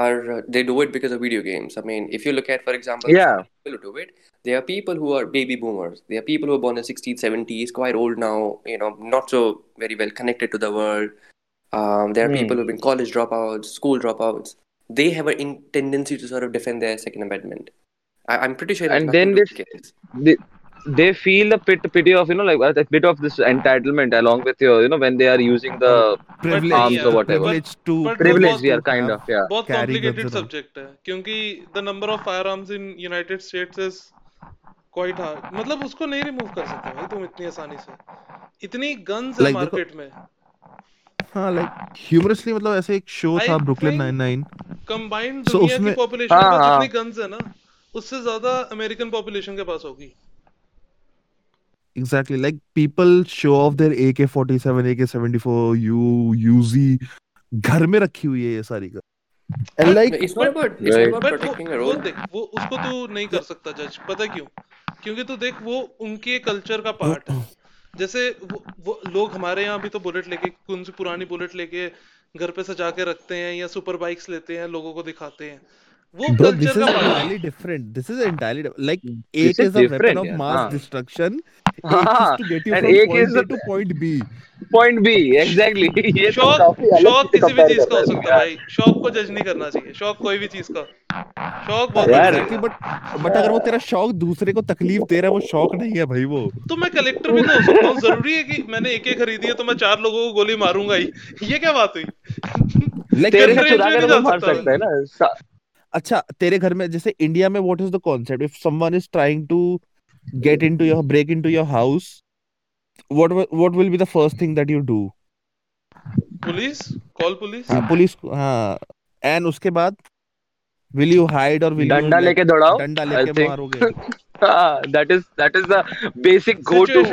are they do it because of video games. I mean if you look at for example yeah. people who do it there are people who are baby boomers. There are people who are born in sixties, seventies quite old now you know not so very well connected to the world. Um, there are mm. people who have been college dropouts, school dropouts. They have a in- tendency to sort of defend their Second Amendment. I, I'm pretty sure. And then they, they they feel the pit, pity of, you know, like a bit of this entitlement along with your, you know, when they are using the privilege, arms yeah, or whatever. Privilege to but privilege, we are kind of yeah. बहुत complicated subject है क्योंकि the number of firearms in United States is quite high. मतलब उसको नहीं remove कर सकते भाई तुम इतनी आसानी से. इतनी guns है market में. हाँ, like humorously मतलब ऐसे एक show था Brooklyn Nine-Nine. Combined दुनिया की population के पास इतनी guns है ना, उससे ज़्यादा American population के पास होगी. Exactly, like people show off their A K forty-seven, A K seventy-four, U, U Z, घर में रखी हुई है ये सारी का. And like it's not about it's not about protecting a role. देख वो उसको तू नहीं कर सकता judge, पता क्यों? क्योंकि तू देख वो उनके culture का part है. जैसे वो, वो लोग हमारे यहाँ भी तो बुलेट लेके कौन सी पुरानी बुलेट लेके घर पे सजा के रखते हैं या सुपर बाइक्स लेते हैं लोगों को दिखाते हैं वो कल्चर का entirely different. This is entirely like A K is a weapon of mass destruction. A K is to get you from point A to point B. Point B exactly. शौक शौक किसी भी चीज का हो सकता है भाई. शौक को जज नहीं करना चाहिए. शौक कोई भी चीज का शौक बहुत यार. बट बट अगर वो तेरा शौक दूसरे को तकलीफ दे रहा है वो शौक नहीं है भाई. वो तो मैं कलेक्टर भी तो हो सकता हूँ. जरूरी है कि मैंने A K खरीदी है तो मैं चार लोगों को गोली मारूंगा ही? ये क्या बात हुई? तेरे से चुरा कर वो मार सकता है ना. अच्छा तेरे घर में जैसे इंडिया में what is the concept if someone is trying to get into your break into your house what what will be the first thing that you do? Police call police. हां पुलिस. हां and उसके बाद will you hide और will you डंडा लेके दौड़ाओ? डंडा लेके मारोगे. हां that is that is the basic go to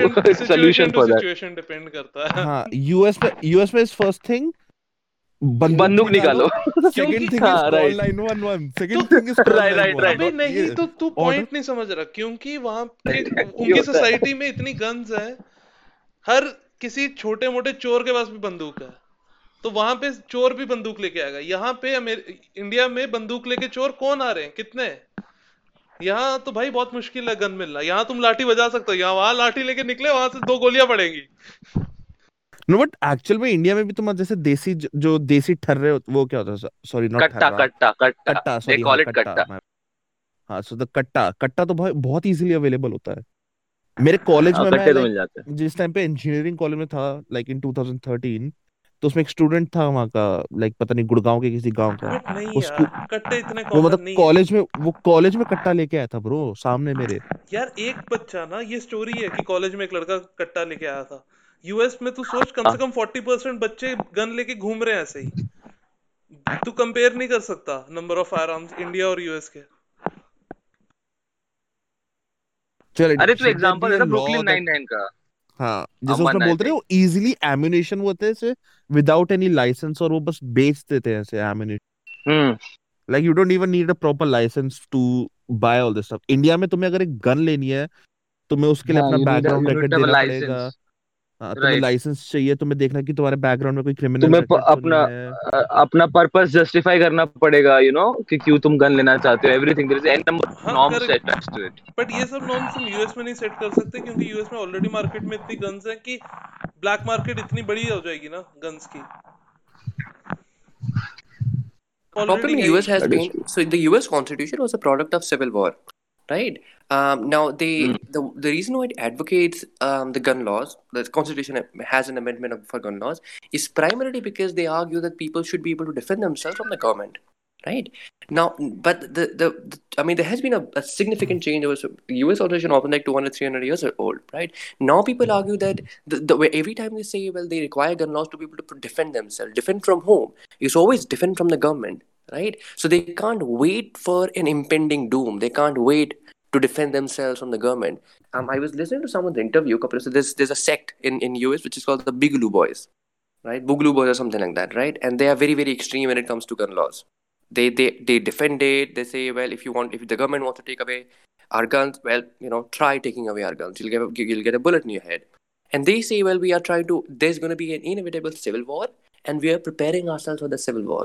solution for that. Situation depend करता है. हां यूएस में यूएस में इज फर्स्ट थिंग बंदूक निकालो. Second thing is nine one one. Second thing is right right right. अबे नहीं तो तू पॉइंट नहीं समझ रहा क्योंकि वहां उनकी सोसाइटी में इतनी गन्स है. हर किसी छोटे मोटे चोर के पास भी बंदूक है तो वहां पे चोर भी बंदूक लेके आएगा. यहाँ पे इंडिया में बंदूक लेके चोर कौन आ रहे हैं कितने? यहाँ तो भाई बहुत मुश्किल है गन मिलना. यहाँ तुम लाठी बजा सकते हो. यहाँ वहां लाठी लेके निकले वहां से दो गोलियां पड़ेंगी. No, but actual में इंडिया में भी तो जैसे देसी जो देसी ठर्रे होते वो क्या होता है? सॉरी नॉट कट्टा कट्टा कट्टा दे कॉल इट कट्टा. हां सो द कट्टा कट्टा तो बहुत इजीली अवेलेबल होता है. मेरे कॉलेज में कट्टे तो मिल जाते हैं. जिस टाइम पे इंजीनियरिंग कॉलेज में था लाइक इन ट्वेंटी थर्टीन तो उसमें एक स्टूडेंट था वहां का लाइक पता नहीं गुड़गांव के किसी गांव का. उसको कट्टे इतने कॉमन नहीं. वो मतलब कॉलेज में वो कॉलेज में कट्टा लेके आया था ब्रो सामने मेरे. यार एक बच्चा ना ये स्टोरी है कि कॉलेज में एक लड़का कट्टा लेके आया था. यूएस में तू सोच कम से कम forty percent बच्चे गन लेके घूम रहे हैं ऐसे ही. तू कंपेयर नहीं कर सकता नंबर ऑफ फायरआर्म्स इंडिया और यूएस के. चल अरे तो एग्जांपल है ब्रुकलिन नाइन नाइन का. हां जैसे उसमें बोलते हैं वो इजीली एम्युनिशन होते हैं से विदाउट एनी लाइसेंस और वो बस बेच देते हैं ऐसे ammunition. Hmm like you don't even need a proper licence to buy all this stuff. India में तुम्हें अगर एक गन लेनी है तो मैं उसके लिए अपना बैकग्राउंड रिकॉर्ड देना पड़ेगा. हाँ, तुम्हें लाइसेंस चाहिए. तुम्हें देखना कि तुम्हारे बैकग्राउंड में कोई क्रिमिनल तुम्हें प, अपना अपना पर्पस जस्टिफाई करना पड़ेगा यू you नो know, कि क्यों तुम गन लेना चाहते हो. Everything there is an number norms attached to it. But ये सब नॉर्म्स हम यूएस में नहीं सेट कर सकते क्योंकि यूएस में ऑलरेडी मार्केट में इतनी गन्स हैं कि ब्लैक मार्केट इतनी बड़ी हो जाएगी ना गन्स की. Problem in U S has been so the U S Constitution was a product of civil war. Right um, now, they, mm. the the reason why it advocates um, the gun laws, the Constitution has an amendment for gun laws, is primarily because they argue that people should be able to defend themselves from the government. Right now, but the the, the I mean, there has been a, a significant change. There was U S Constitution often like two hundred, three hundred years old. Right now, people argue that the, the every time they say, well, they require gun laws to be able to defend themselves. Defend from whom? It's always defend from the government. Right, so they can't wait for an impending doom. They can't wait to defend themselves from the government. Um, I was listening to someone's interview. So there's there's a sect in in U S which is called the Boogaloo Boys, right? Boogaloo Boys or something like that, right? And they are very very extreme when it comes to gun laws. They they they defend it. They say, well, if you want, if the government wants to take away our guns, well, you know, try taking away our guns. You'll get a, you'll get a bullet in your head. And they say, well, we are trying to. There's going to be an inevitable civil war, and we are preparing ourselves for the civil war.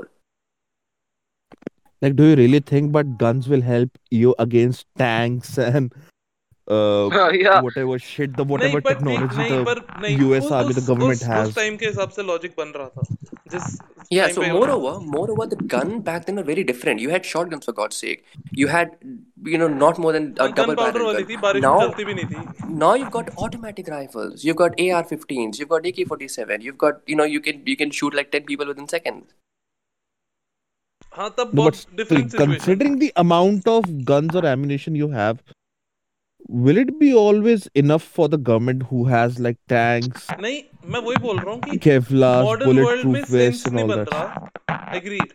Like, do you really think but guns will help you against tanks and whatever shit, the whatever technology the U S army, the government has. उस time के हिसाब से logic बन रहा था. Just yeah. So moreover, moreover, the gun back then were very different. You had shotguns for God's sake. You had, you know, not more than a double barrel gun. Now, now you've got automatic rifles. You've got A R fifteens. You've got A K forty-seven. You've got, you know, you can you can shoot like ten people within seconds. हाँ तब बहुत different situation. Considering the amount of guns or ammunition you have, will it be always enough for the government who has like tanks? नहीं, मैं वही बोल रहा हूँ कि Kevlar, bulletproof vests and all that. Agreed.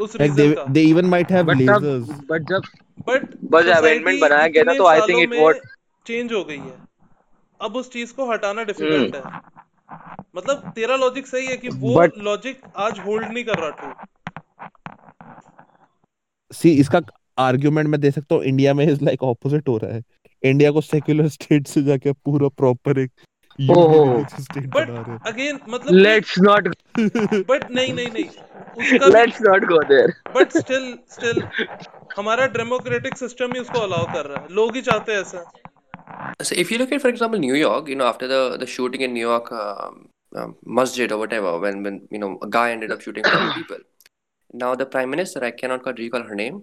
उस like they, they even might have but lasers. Ab, but जब but but amendment बनाया गया ना तो I think it what change हो गई है. अब उस चीज को हटाना difficult है. मतलब तेरा logic सही है कि वो logic आज hold नहीं कर रहा तू. See इसका आर्ग्यूमेंट मैं दे सकता हूँ. इंडिया में इज लाइक ऑपोजिट हो रहा है. इंडिया को सेक्युलर स्टेट से जाके पूरा प्रॉपर एक स्टेट बना रहे हैं. अगेन मतलब लेट्स नॉट बट नहीं नहीं नहीं उसका let's not go there but still still हमारा डेमोक्रेटिक सिस्टम ही उसको अलाउ कर रहा है. लोग ही चाहते हैं ऐसा. So if you look at for example New York, you know, after the the shooting in New York मस्जिद और whatever, when when you know a guy ended up shooting people. Now the prime minister, I can not recall her name.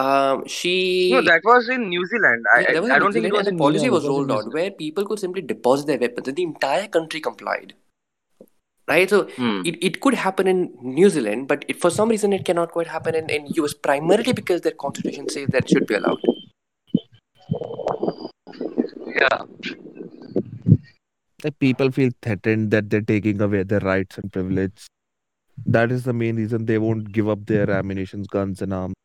Um, she no, that was in New Zealand. I, yeah, I, I don't think it was. The policy was rolled out where people could simply deposit their weapons, and the entire country complied. Right, so hmm. it, it could happen in New Zealand, but it, for some reason it cannot quite happen in, in U S, primarily because their constitution says that it should be allowed. Yeah, like people feel threatened that they're taking away their rights and privilege. That is the main reason they won't give up their ammunition, guns, and arms.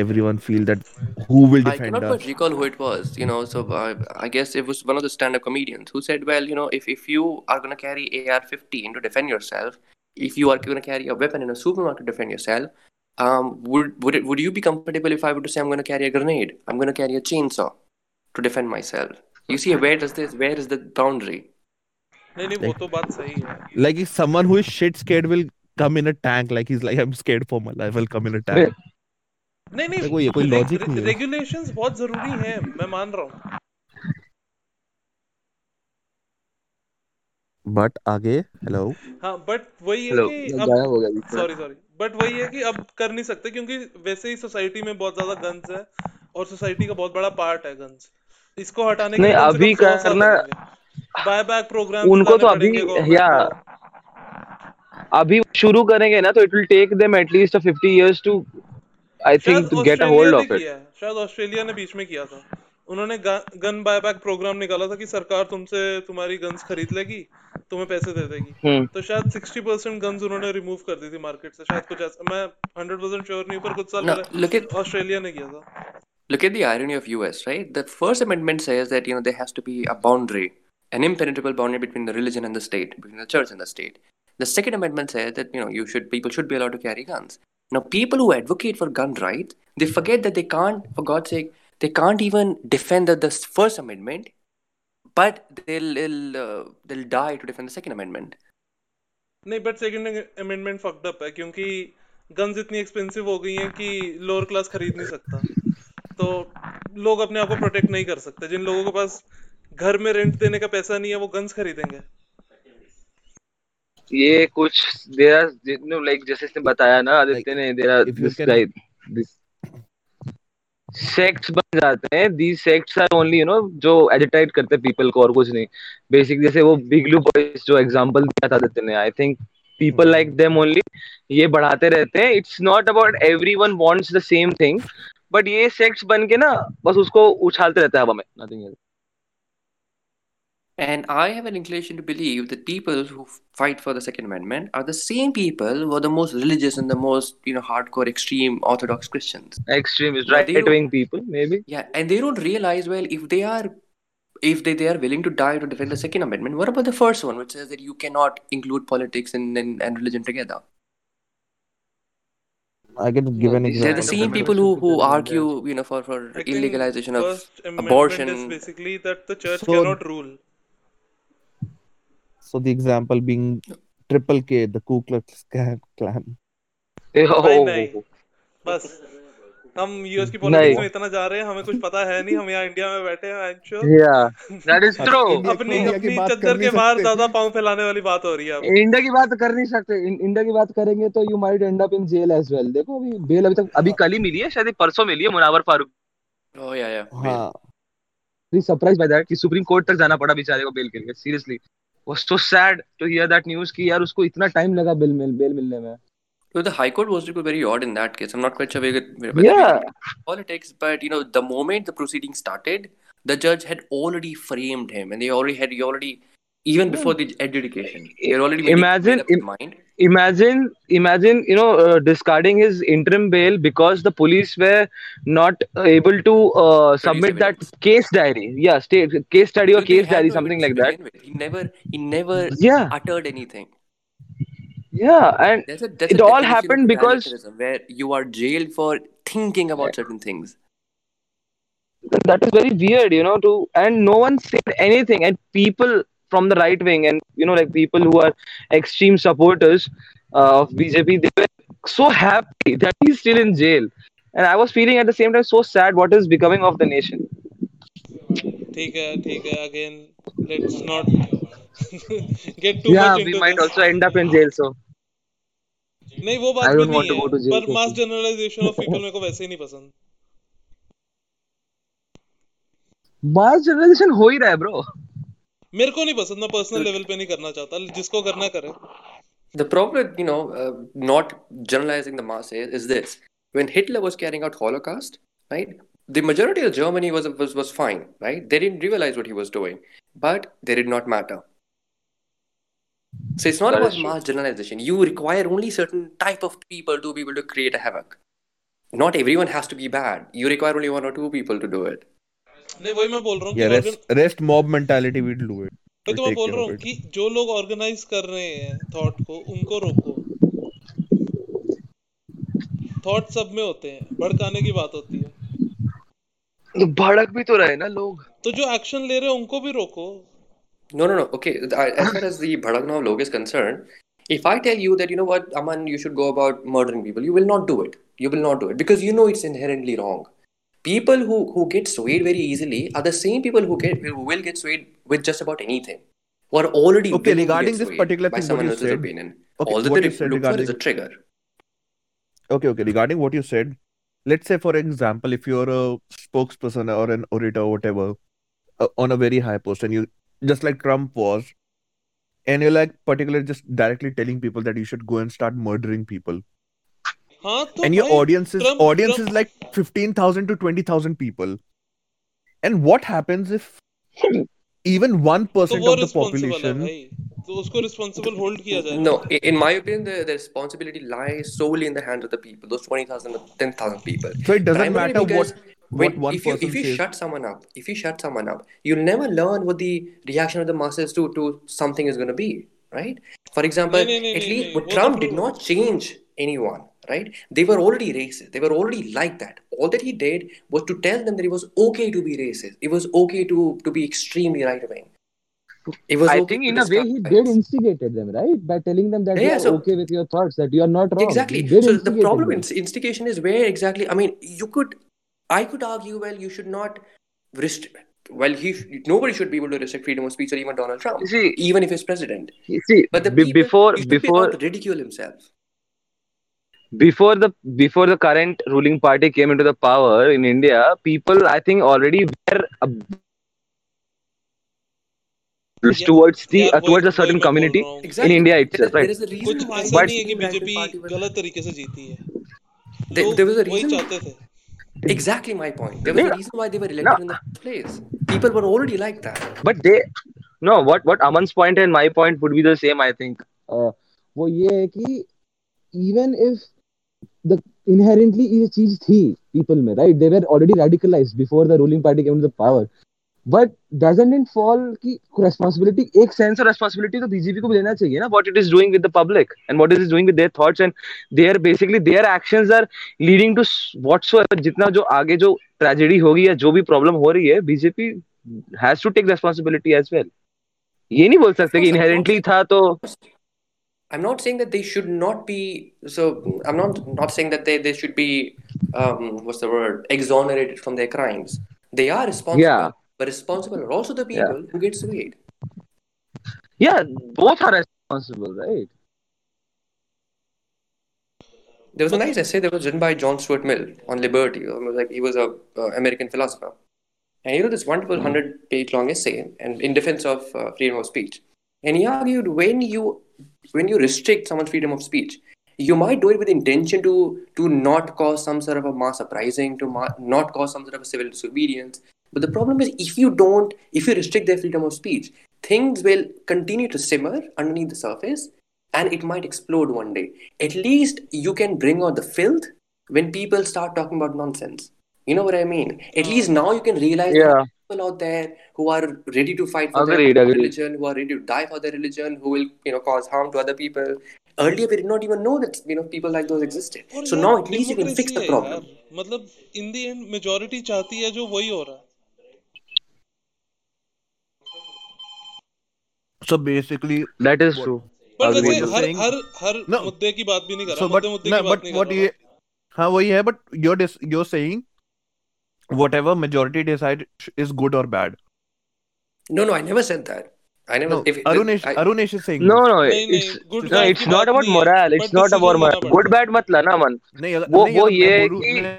Everyone feel that who will defend us. I cannot us? recall who it was, you know, so uh, I guess it was one of the stand-up comedians who said, well, you know, if, if you are going to carry A R fifteen to defend yourself, if you are going to carry a weapon in a supermarket to defend yourself, um, would would it, would you be comfortable if I were to say I'm going to carry a grenade, I'm going to carry a chainsaw to defend myself? You see, where does this, where is the boundary? No, no, that's right. Like if someone who is shit scared will come in a tank, like he's like, I'm scared for my life, I'll come in a tank. Yeah. नहीं नहीं कोई कोई logic नहीं है. Regulations बहुत जरूरी है, मैं मान रहा हूँ, बट आगे हेलो हाँ बट वही है कि अब सॉरी सॉरी बट वही है कि अब कर नहीं सकते क्योंकि वैसे ही सोसाइटी में बहुत ज्यादा गन्स है और सोसाइटी का बहुत बड़ा पार्ट है गन्स. इसको हटाने के लिए अभी करना बायबैक प्रोग्राम उनको तो अभी या अभी शुरू करेंगे ना तो it will take them at least fifty years to I think to get a hold of it. शायद ऑस्ट्रेलिया ने बीच में किया था. उन्होंने गन बायबैक प्रोग्राम निकाला था कि सरकार तुमसे तुम्हारी गन्स खरीद लेगी, तुम्हें पैसे दे देगी, तो शायद sixty percent गन्स उन्होंने रिमूव कर दी थी मार्केट से. शायद कुछ ऐसा, मैं one hundred percent श्योर नहीं हूं, पर कुछ साल पहले ऑस्ट्रेलिया ने किया था. Look at the irony of U S, right? The First Amendment says that, you know, there has to be a boundary, an impenetrable boundary between the religion and the state, between the church and the state. The Second Amendment says that, you know, you should people should be allowed to carry guns. Now, people who advocate for gun rights, they forget that they can't, for God's sake, they can't even defend the, the First Amendment, but they'll they'll, uh, they'll die to defend the Second Amendment. नहीं, but Second Amendment fucked up है क्योंकि guns इतनी expensive हो गई हैं कि lower class खरीद नहीं सकता, तो लोग अपने आप को protect नहीं कर सकते. जिन लोगों के पास घर में rent देने का पैसा नहीं है वो guns खरीदेंगे. ये कुछ देयर जितने लाइक जैसे इसने बताया ना आदित्य ने, there this guide this sects बन जाते हैं. These sects are only, you know, जो एजिटेट करते पीपल को और कुछ नहीं. बेसिकली जैसे वो बिगलू बॉयज जो एग्जांपल दिया था आदित्य ने, I think people like them only ये बढ़ाते रहते हैं. It's not about everyone wants the same thing, but ये सेक्ट्स बन के ना बस उसको उछालते रहते हैं हवा में. Nothing else. And I have an inclination to believe that people who fight for the Second Amendment are the same people who are the most religious and the most, you know, hardcore, extreme, orthodox Christians. Extremist, right-wing people, maybe. Yeah, and they don't realize, well, if they are, if they, they are willing to die to defend the Second Amendment, what about the first one, which says that you cannot include politics and and, and religion together? I can give an example. They're the same people who who argue, you know, for for I illegalization of first abortion. Is basically that the church so, cannot rule. So the example being Triple K, the Ku Klux Klan. Oh, no, no. Just हम US की politics में इतना जा रहे हैं, हमें कुछ पता है नहीं, हम यहाँ इंडिया में बैठे हैं, I am sure. Yeah that is true. अपनी अपनी चद्दर के बाहर ज्यादा पांव फैलाने वाली बात हो रही है। अब इंडिया की बात कर नहीं सकते, इंडिया की बात करेंगे तो you might end up in jail as well. देखो अभी बेल अभी तक अभी कल ही मिली है, शायद परसों मिली है मुनव्वर फारूक। ओह या या हां, प्लीज सरप्राइज बाय दैट कि सुप्रीम कोर्ट तक जाना पड़ा बेचारे को बेल के लिए। Seriously was so sad to hear that news कि यार उसको इतना टाइम लगा बेल बेल मिलने में। So the High Court was very odd in that case. I'm not quite sure whether yeah. politics, but you know, the moment the proceeding started, the judge had already framed him, and they already had he already even yeah. before the adjudication, they had already imagine, made up Im- their mind. Imagine, imagine, you know, uh, discarding his interim bail because the police were not able to uh, submit that case diary. Yeah, state, case study so or case diary, no something like that. With. He never, he never yeah. uttered anything. Yeah, and there's a, there's it all happened because where you are jailed for thinking about yeah. certain things. That is very weird, you know. To and no one said anything, and people from the right wing and you know like people who are extreme supporters uh, of B J P, they were so happy that he's still in jail, and I was feeling at the same time so sad. What is becoming of the nation? ठीक है, ठीक है. Again, let's not get too yeah, much into. Yeah, we might this. also end up in jail, so. नहीं वो बात भी नहीं है, पर मास जनरलाइजेशन ऑफ पीपल मेरे को वैसे ही नहीं पसंद। मास जनरलाइजेशन हो ही रहा है ब्रो। मेरे को नहीं पसंद, मैं पर्सनल लेवल पे नहीं करना चाहता, जिसको करना करे। The problem, you know, uh, not generalizing the masses is this: when Hitler was carrying out Holocaust, right? The majority of Germany was was was fine, right? They didn't realize what he was doing, but they did not matter. So it's not that about mass generalization. You require only certain type of people to be able to create a havoc. Not everyone has to be bad. You require only one or two people to do it. नहीं वही मैं बोल रहा हूँ कि rest rest mob mentality will do it. मैं तो मैं बोल रहा हूँ कि जो लोग organize कर रहे हैं thought को उनको रोको. Thought सब में होते हैं, भड़काने की बात होती है. भड़क भी तो रहे ना लोग, तो जो एक्शन ले रहे हैं उनको भी रोको. No no no okay as far as the भड़कना लोग is concerned, if I tell you that you know what Aman, you should go about murdering people, you will not do it. You will not do it because you know it's inherently wrong. People who who get swayed very easily are the same people who get who will get swayed with just about anything. Who are already okay regarding this particular thing someone else's said, opinion. Okay, although they look regarding... for is a trigger. Okay okay regarding what you said. Let's say, for example, if you're a spokesperson or an orator or whatever uh, on a very high post, and you just like Trump was, and you're like particularly just directly telling people that you should go and start murdering people. Haan, to and your audience is audience is like fifteen thousand to twenty thousand people. And what happens if even one percent of the population? So, usko responsible hold kiya jaye. No, in my opinion, the, the responsibility lies solely in the hands of the people, those twenty thousand or ten thousand people. So it doesn't matter what, what one if you, person if you says. shut someone up, if you shut someone up, you'll never learn what the reaction of the masses to, to something is going to be, right? For example, no, no, no, at least no, no, no. Trump did not change anyone, right? They were already racist. They were already like that. All that he did was to tell them that it was okay to be racist. It was okay to, to be extremely right-wing. It was I okay think in a way he did instigated them, right? By telling them that yeah, you are so, okay with your thoughts, that you are not wrong. Exactly. So the problem in instigation is where exactly, I mean, you could, I could argue, well, you should not restrict, well, he, nobody should be able to restrict freedom of speech or even Donald Trump, see, even if he's president. See, but the b- people before, used to before, be ridicule himself. Before the before the current ruling party came into the power in India, people, I think, already were... A, towards the uh, towards a certain community exactly. in India itself, there is, right? There is a reason why B J P गलत तरीके से जीती है. There was a reason. Exactly my point. There was a reason why they were elected no. in the first place. People were already like that. But they, no, what what Aman's point and my point would be the same, I think. Uh, वो ये है कि even if the inherently ये चीज थी people में, right? They were already radicalized before the ruling party came to the power. But doesn't it fall कि responsibility, एक sense of responsibility तो B J P को भी लेना चाहिए ना, what it is doing with the public and what it is doing with their thoughts and their basically their actions are leading to whatsoever जितना जो आगे जो tragedy होगी या जो भी problem हो रही है, B J P has to take responsibility as well. ये नहीं बोल सकते कि inherently था तो I'm not saying that they should not be so I'm not not saying that they, they should be um, what's the word, exonerated from their crimes. They are responsible, yeah. but responsible are also the people yeah. who get swayed. Yeah, both are responsible, right? There was a nice essay that was written by John Stuart Mill on liberty. It was like he was an uh, American philosopher. And he wrote this wonderful hundred-page long essay and in defense of uh, freedom of speech. And he argued when you when you restrict someone's freedom of speech, you might do it with the intention to, to not cause some sort of a mass uprising, to ma- not cause some sort of a civil disobedience. But the problem is if you don't, if you restrict their freedom of speech, things will continue to simmer underneath the surface and it might explode one day. At least you can bring out the filth when people start talking about nonsense. You know what I mean? At least now you can realize yeah. that people out there who are ready to fight for agreed, their religion, agreed. who are ready to die for their religion, who will, you know, cause harm to other people. Earlier, we did not even know that, you know, people like those existed. और so now at least you can fix the problem. मतलब in the end, majority चाहती है जो वही हो रहा है. So basically, that is true. But हर हर हर मुद्दे की बात भी नहीं कर रहा. मुद्दे मुद्दे की बात नहीं कर रहा. हाँ वही है. But you're you're saying whatever majority decide is good or bad. No, no, I never said that. I never. No, if, Arunesh, I, Arunesh is saying. No, no, it's, good no, it's not about morale. It's not about morale. Good bad मत लाना मन. नहीं अगर वो वो ये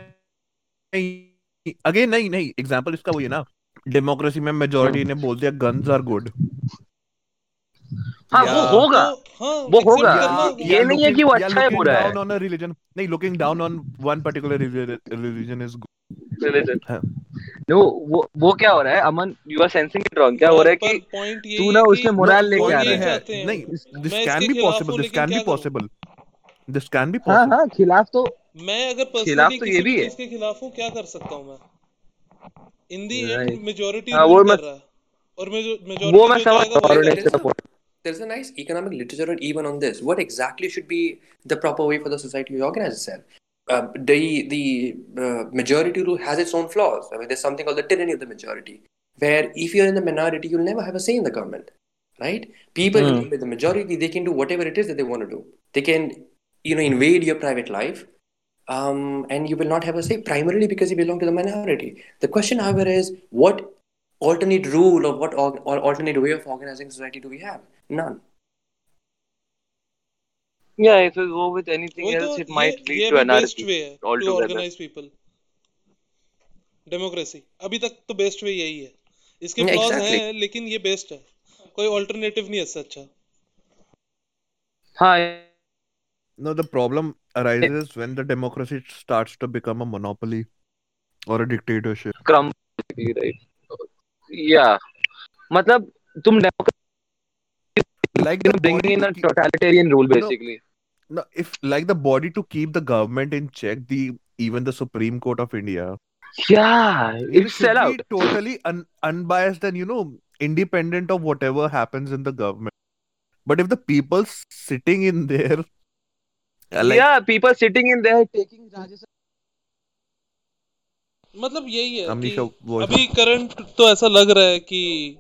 कि again नहीं नहीं example इसका वो ये ना democracy में majority ने बोल दिया guns are good. हाँ वो होगा वो होगा ये नहीं है कि वो अच्छा है बुरा है. On a religion नहीं looking down on one particular religion is good. No, वो, वो क्या हो रहा है अमन, you are sensing it wrong. क्या हो रहा है कि तू ना उसमें मोरल लेके आ रहा है. नहीं, this can be possible, this can be possible, this can be possible. हाँ हाँ खिलाफ तो मैं अगर पर्सनली किसी चीज के खिलाफ हूँ क्या कर सकता हूँ मैं. In the end majority rule कर रहा है और majority वो मैं समझता हूँ. There's a nice economic literature even on this. What exactly should be the proper way for the society to organize itself? Uh, the the uh, majority rule has its own flaws. I mean, there's something called the tyranny of the majority, where if you're in the minority, you'll never have a say in the government, right? People mm. with the majority, they can do whatever it is that they want to do. They can, you know, invade your private life, um, and you will not have a say, primarily because you belong to the minority. The question, however, is what alternate rule or what or, or alternate way of organizing society do we have? None. Yeah, if you go with anything else, it might lead to anarchy altogether. To organize people, democracy. अभी तक तो best way यही है. इसके flaws हैं, लेकिन ये best है. कोई alternative नहीं है सच्चा. हाँ. No, the problem arises when the democracy starts to become a monopoly or a dictatorship. Crumb, right? Yeah. मतलब तुम democracy like the bringing in a totalitarian rule basically. No, no, if like the body to keep the government in check, the even the Supreme Court of India. Yeah, it's it should be totally un- unbiased and, you know, independent of whatever happens in the government. But if the people sitting in there, like, yeah, people sitting in there taking Rajasthan. मतलब यही है कि अभी current तो ऐसा लग रहा है कि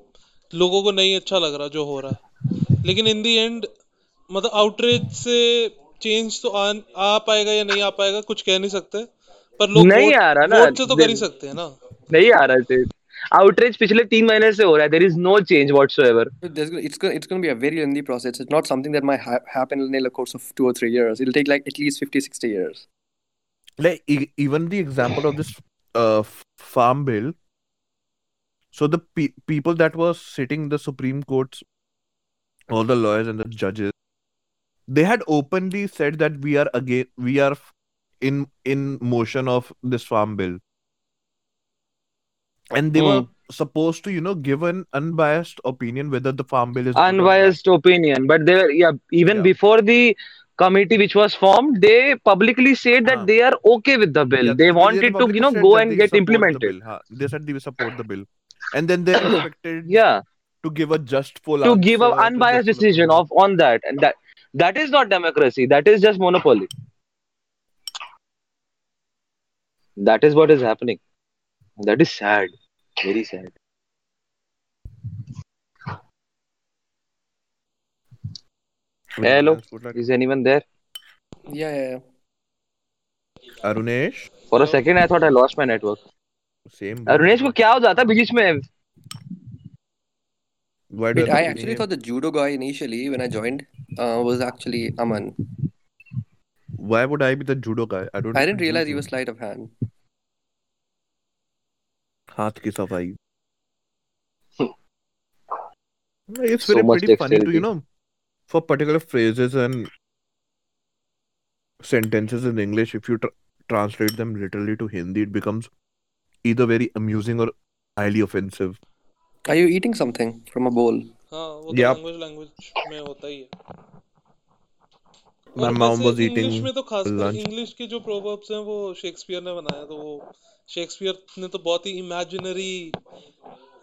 लोगों को नहीं अच्छा लग रहा जो हो रहा है. लेकिन इन दी एंड मतलब आउटरीच से चेंज तो आ, आ पाएगा या नहीं आ पाएगा कुछ कह नहीं सकते. पर लोग नहीं आ रहा ना, वोट से तो कर ही सकते हैं ना. नहीं आ रहा है आउटरीच पिछले तीन महीने से हो रहा है. There is no change whatsoever. It's it's gonna be a very lengthy process. It's not something that may happen in the course of two or three years. It will take like at least fifty sixty years. Like even the example of this farm bill. So the people that was sitting the supreme courts, all the lawyers and the judges, they had openly said that we are again we are in in motion of this farm bill, and they mm. were supposed to, you know, give an unbiased opinion whether the farm bill is unbiased opinion. But they were, yeah even yeah. before the committee which was formed, they publicly said that huh. they are okay with the bill. Yeah, they wanted to, you know, go and get implemented. The huh. They said they will support the bill, and then they expected yeah. to give a just full to give an unbiased decision of on that, and that that is not democracy. That is just monopoly. That is what is happening. That is sad, very sad. Hello, is anyone there? Yeah, yeah, yeah. Arunesh? For a second I thought I lost my network. Same. Arunesh को क्या हो जाता है बीच में? Why do Wait, I actually name? thought the judo guy initially when I joined uh, was actually Aman. Why would I be the judo guy? I don't. I didn't realize you were sleight of hand. हाथ की सफाई. It's so very pretty funny to you know for particular phrases and sentences in English. If you tra- translate them literally to Hindi, it becomes either very amusing or highly offensive. Are you eating something from a bowl? हाँ वो तो language language में होता ही है. My mom was eating lunch. English में तो खासकर English के जो proverbs हैं वो शेक्सपियर ने बनाया तो वो शेक्सपियर ने तो बहुत ही imaginary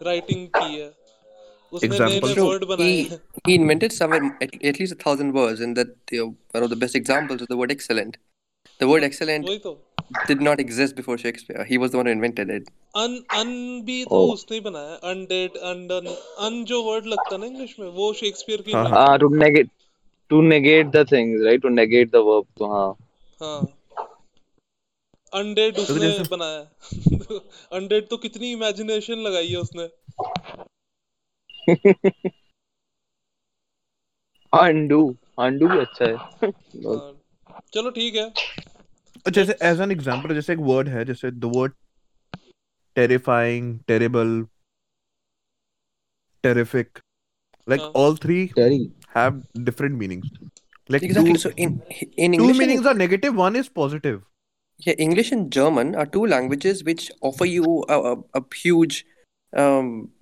writing की है. उसने नए word बनाए हैं. He invented some at, at least a thousand words and that they are one of the best examples of the word excellent. The word excellent did not exist before Shakespeare. He was the one who invented it. Un un भी तो उसने ही बनाया. Undead, undone, un जो word लगता है ना English में वो शेक्सपियर की. हाँ to negate, to negate the things, right? To negate the verb. तो हाँ. हाँ. Undead उसने बनाया. Undead तो कितनी imagination लगाई है उसने. Undo, undo भी अच्छा है. चलो ठीक है. जैसे एज एन एग्जाम्पल जैसे एक वर्ड है जैसे the word terrifying terrible terrific like all three have different meanings like exactly so in in English two meanings are negative one is positive yeah English and German are two languages which offer you a huge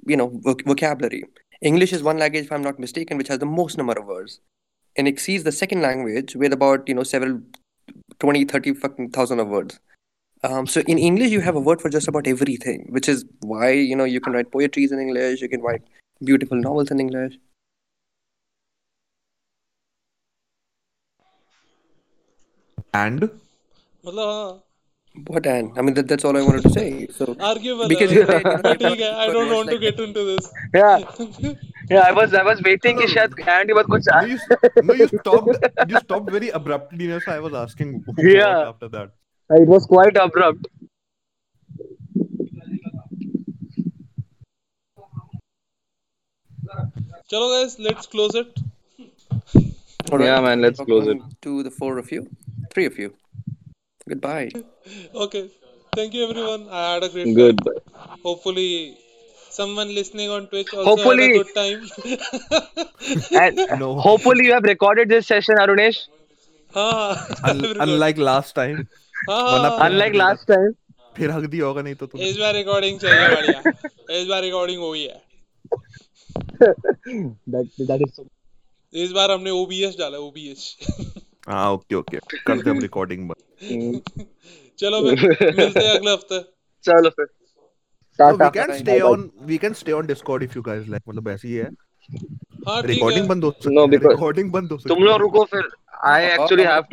you know vocabulary English is one language if I am not mistaken which has the most number of words and exceeds the second language with about you know several twenty, thirty fucking thousand of words. Um, so in English, you have a word for just about everything, which is why you know you can write poetries in English, you can write beautiful novels in English. And? Well, what and? I mean that, that's all I wanted to say. So argue because you know, I don't want to get into this. Yeah. Yeah, I was I was waiting कि शायद and बात कुछ आए. No, you stopped. You stopped very abruptly, so I was asking. Yeah. After that, it was quite abrupt. चलो guys, let's close it. Right. Yeah, man, let's close it. To the four of you, three of you. Goodbye. Okay. Thank you, everyone. I had a great time. Goodbye. Hopefully. Someone listening on Twitch also hopefully. had a good time. And no. Hopefully you have recorded this session, Arunesh. Un- unlike last time. Unlike last time. फिर हक दिया होगा नहीं तो तुम. इस बार recording चाहिए बढ़िया. इस बार recording हुई है. That that is so. इस बार हमने O B S डाला O B S. हाँ okay okay. करते हम recording बंद. चलो फिर मिलते हैं अगले हफ्ते. चलो फिर. So we can stay on. We can stay on Discord if you guys like. मतलब ऐसे ही है. हाँ ठीक है. Recording बंद हो सकती है. No because. Recording बंद हो सकती है. तुम लोग रुको फिर. I actually have to.